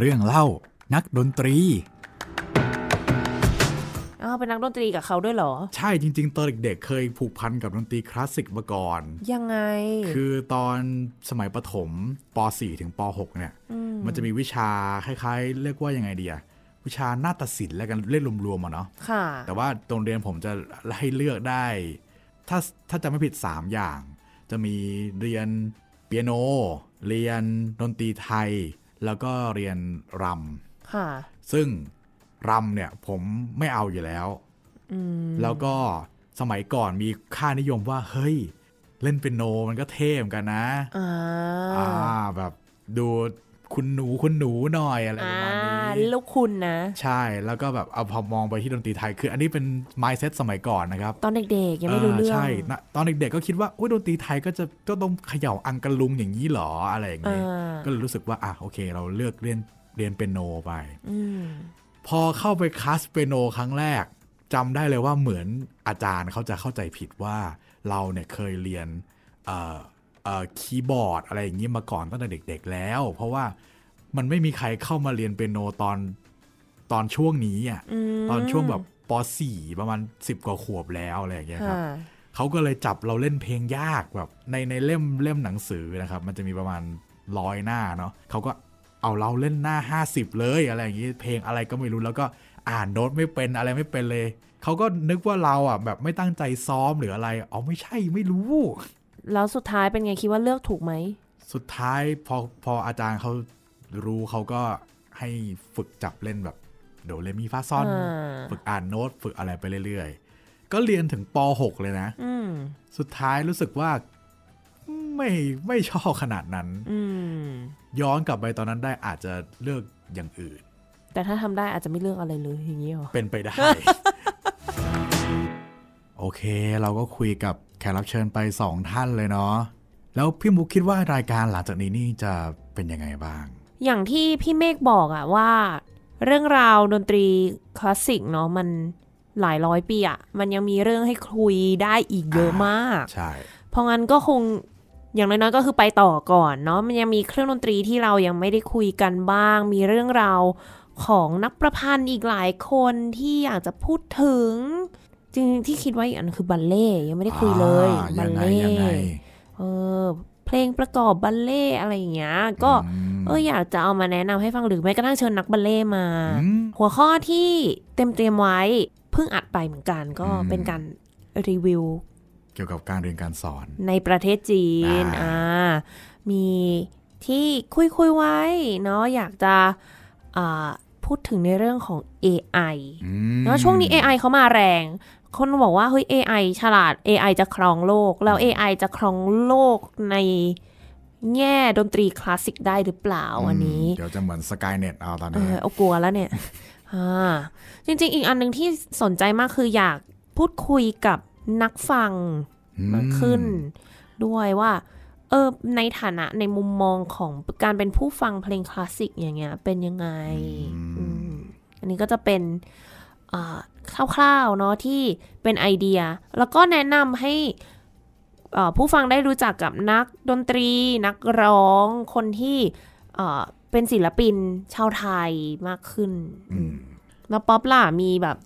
เรื่องเล่านักดนตรีเป็นนักดนตรีกับเขาด้วยเหรอใช่จริงๆตอนเด็กๆเคยผูกพันกับดนตรีคลาสสิกมาก่อนยังไงคือตอนสมัยประถมป .4 ถึงป .6 เนี่ย มันจะมีวิชาคล้ายๆเรียกว่ายังไงดีอะวิชานาฏศิลป์แล้วกันเรียกรวมๆอ่ะเนาะค่ะแต่ว่าโรงเรียนผมจะให้เลือกได้ถ้าจะไม่ผิด3อย่างจะมีเรียนเปียโนเรียนดนตรีไทยแล้วก็เรียนรำค่ะซึ่งรำเนี่ยผมไม่เอาอยู่แล้วแล้วก็สมัยก่อนมีค่านิยมว่าเฮ้ยเล่นเปียโนมันก็เท่เหมือนกันนะแบบดู คุณหนูหน่อยอะไรประมาณนี้ลูกคุณนะใช่แล้วก็แบบเอาพอมองไปที่ดนตรีไทยคืออันนี้เป็น mindset สมัยก่อนนะครับตอนเด็กๆยังไม่รู้เรื่องใช่ตอนเด็กๆก็คิดว่าโอ้ยดนตรีไทยก็ต้องเขย่าอังกะลุงอย่างนี้หรออะไรอย่างเงี้ยก็เลยรู้สึกว่าอ่ะโอเคเราเลือกเรียนเปียโนไปพอเข้าไปคลาสเปียโนครั้งแรกจำได้เลยว่าเหมือนอาจารย์เขาจะเข้าใจผิดว่าเราเนี่ยเคยเรียนคีย์บอร์ดอะไรอย่างนี้มาก่อนตั้งแต่เด็กๆแล้วเพราะว่ามันไม่มีใครเข้ามาเรียนเปียโนตอนช่วงนี้อ่ะตอนช่วงแบบป.4 ประมาณ10กว่าขวบแล้วอะไรอย่างเงี้ยครับเขาก็เลยจับเราเล่นเพลงยากแบบในเล่มหนังสือนะครับมันจะมีประมาณ100หน้าเนาะเขาก็เอาเราเล่นหน้า50เลยอะไรอย่างงี้เพลงอะไรก็ไม่รู้แล้วก็อ่านโน้ตไม่เป็นอะไรไม่เป็นเลยเขาก็นึกว่าเราอ่ะแบบไม่ตั้งใจซ้อมหรืออะไรอ๋อไม่ใช่ไม่รู้แล้วสุดท้ายเป็นไงคิดว่าเลือกถูกไหมสุดท้ายพออาจารย์เขารู้เขาก็ให้ฝึกจับเล่นแบบโดเรมีฟาซอนฝึกอ่านโน้ตฝึกอะไรไปเรื่อยๆก็เรียนถึงป.6 เลยนะสุดท้ายรู้สึกว่าไม่ชอบขนาดนั้นย้อนกลับไปตอนนั้นได้อาจจะเลือกอย่างอื่นแต่ถ้าทำได้อาจจะไม่เลือกอะไรเลยอย่างนี้หรอเป็นไปได้ โอเคเราก็คุยกับแขกรับเชิญไป2ท่านเลยเนาะแล้วพี่มุกคิดว่ารายการหลังจากนี้นี่จะเป็นยังไงบ้างอย่างที่พี่เมฆบอกอะว่าเรื่องราวดนตรีคลาสสิกเนาะมันหลายร้อยปีอะมันยังมีเรื่องให้คุยได้อีกเยอะมากใช่เพราะงั้นก็คงอย่างน้อยๆก็คือไปต่อก่อนเนาะมันยังมีเครื่องดนตรีที่เรายังไม่ได้คุยกันบ้างมีเรื่องราวของนักประพันธ์อีกหลายคนที่อยากจะพูดถึงจริงที่คิดไว้อีกอันคือบัลเล่ยังไม่ได้คุยเลยบัลเล่เพลงประกอบบัลเล่อะไรอย่างเงี้ยก็อยากจะเอามาแนะนำให้ฟังหรือแม้กระทั่งเชิญนักบัลเล่มาหัวข้อที่เตรียมไว้เพิ่งอัดไปเหมือนกันก็เป็นการรีวิวเกี่ยวกับการเรียนการสอนในประเทศจีนมีที่คุยไว้เนาะอยากจะพูดถึงในเรื่องของ AI เนาะช่วงนี้ AI เขามาแรงคนบอกว่าเฮ้ย AI ฉลาด AI จะครองโลกแล้ว AI จะครองโลกในแง่ดนตรีคลาสสิกได้หรือเปล่าอันนี้เดี๋ยวจะเหมือน Skynet เอาตอนนี้เอากลัวแล้วเนี่ย จริงๆอีกอันนึงที่สนใจมากคืออยากพูดคุยกับนักฟังมากขึ้นด้วยว่าในฐานะในมุมมองของการเป็นผู้ฟังเพลงคลาสสิกอย่างเงี้ยเป็นยังไง อันนี้ก็จะเป็นคร่าวๆเนาะที่เป็นไอเดียแล้วก็แนะนำให้ผู้ฟังได้รู้จักกับนักดนตรีนักร้องคนที่เป็นศิลปินชาวไทยมากขึ้นแล้วป๊อปล่ะมีแบบ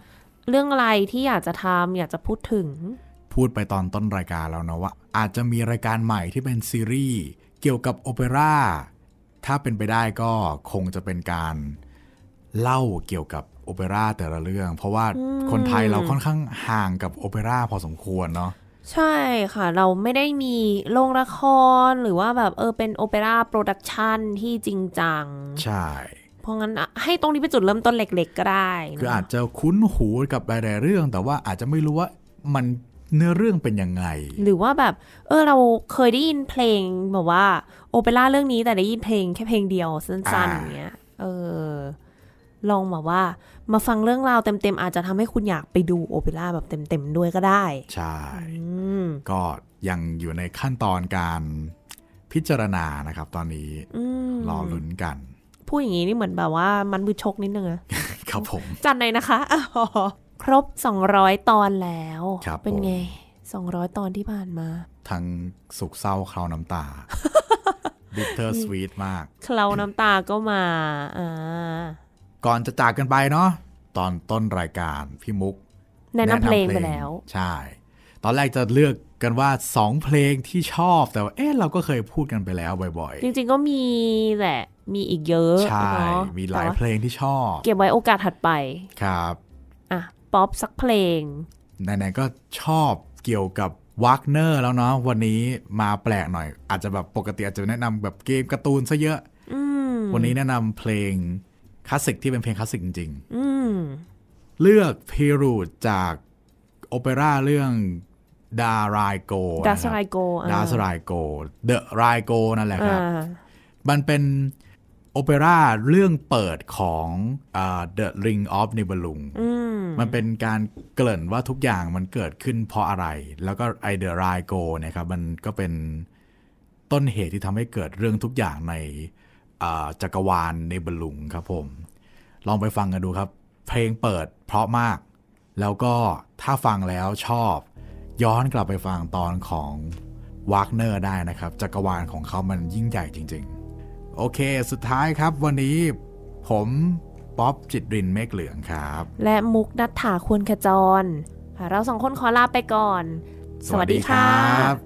เรื่องอะไรที่อยากจะทำอยากจะพูดถึงพูดไปตอนต้นรายการแล้วนะว่าอาจจะมีรายการใหม่ที่เป็นซีรีส์เกี่ยวกับโอเปร่าถ้าเป็นไปได้ก็คงจะเป็นการเล่าเกี่ยวกับโอเปร่าแต่ละเรื่องเพราะว่าคนไทยเราค่อนข้างห่างกับโอเปร่าพอสมควรเนาะใช่ค่ะเราไม่ได้มีโรงละครหรือว่าแบบเป็นโอเปร่าโปรดักชันที่จริงจังใช่เพราะงั้นให้ตรงนี้เป็นจุดเริ่มต้นเล็กๆก็ได้คืออาจจะคุ้นหูกับหลายๆเรื่องแต่ว่าอาจจะไม่รู้ว่ามันเนื้อเรื่องเป็นยังไงหรือว่าแบบเราเคยได้ยินเพลงแบบว่าโอเปร่าเรื่องนี้แต่ได้ยินเพลงแค่เพลงเดียวสั้นๆอย่างเงี้ยลองแบบว่ามาฟังเรื่องราวเต็มๆอาจจะทำให้คุณอยากไปดูโอเปร่าแบบเต็มๆด้วยก็ได้ใช่ก็ยังอยู่ในขั้นตอนการพิจารณานะครับตอนนี้รอลุ้นกันพูดอย่างนี้นี่เหมือนแบบว่ามันมือชกนิดนึงนะครับผมจัดหน่อยนะคะครบ200ตอนแล้วเป็นไง200ตอนที่ผ่านมาทั้งสุขเศร้าเคล้าน้ำตา bitter sweet มากเคล้าน้ำตาก็มาก่อนจะจากกันไปเนาะตอนต้นรายการพี่มุกแนะนำเพลงไปแล้วใช่ตอนแรกจะเลือกกันว่า2เพลงที่ชอบแต่ว่าเราก็เคยพูดกันไปแล้วบ่อยๆจริงๆก็มีแหละมีอีกเยอะใช่มีหลายเพลงที่ชอบเก็บไว้โอกาสถัดไปครับป๊อปสักเพลงไหนๆก็ชอบเกี่ยวกับวากเนอร์แล้วเนาะวันนี้มาแปลกหน่อยอาจจะแบบปกติอาจจะแนะนำแบบเกมการ์ตูนซะเยอะวันนี้แนะนำเพลงคลาสสิกที่เป็นเพลงคลาสสิกจริงๆเลือกเพรูดจากโอเปร่าเรื่องดาสไรโก The Ring of Nibelung นั่นแหละครับมันเป็น โอเปร่าเรื่องเปิดของ The Ring of Nibelung มันเป็นการเกริ่นว่าทุกอย่างมันเกิดขึ้นเพราะอะไรแล้วก็ไอเดอรายโกนะครับมันก็เป็นต้นเหตุที่ทำให้เกิดเรื่องทุกอย่างในจักรวาลในบอลลุงครับผมลองไปฟังกันดูครับเพลงเปิดเพราะมากแล้วก็ถ้าฟังแล้วชอบย้อนกลับไปฟังตอนของวากเนอร์ได้นะครับจักรวาลของเขามันยิ่งใหญ่จริงๆโอเคสุดท้ายครับวันนี้ผมป๊อปจิตรินเมฆเหลืองครับและมุกนัทธาควรขจรเราสองคนขอลาไปก่อนสวัสดีครับ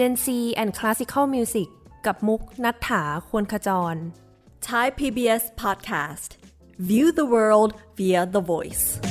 Gen Z and Classical Music กับมุกนัทธาควรขจร Thai PBS Podcast View the world via the voice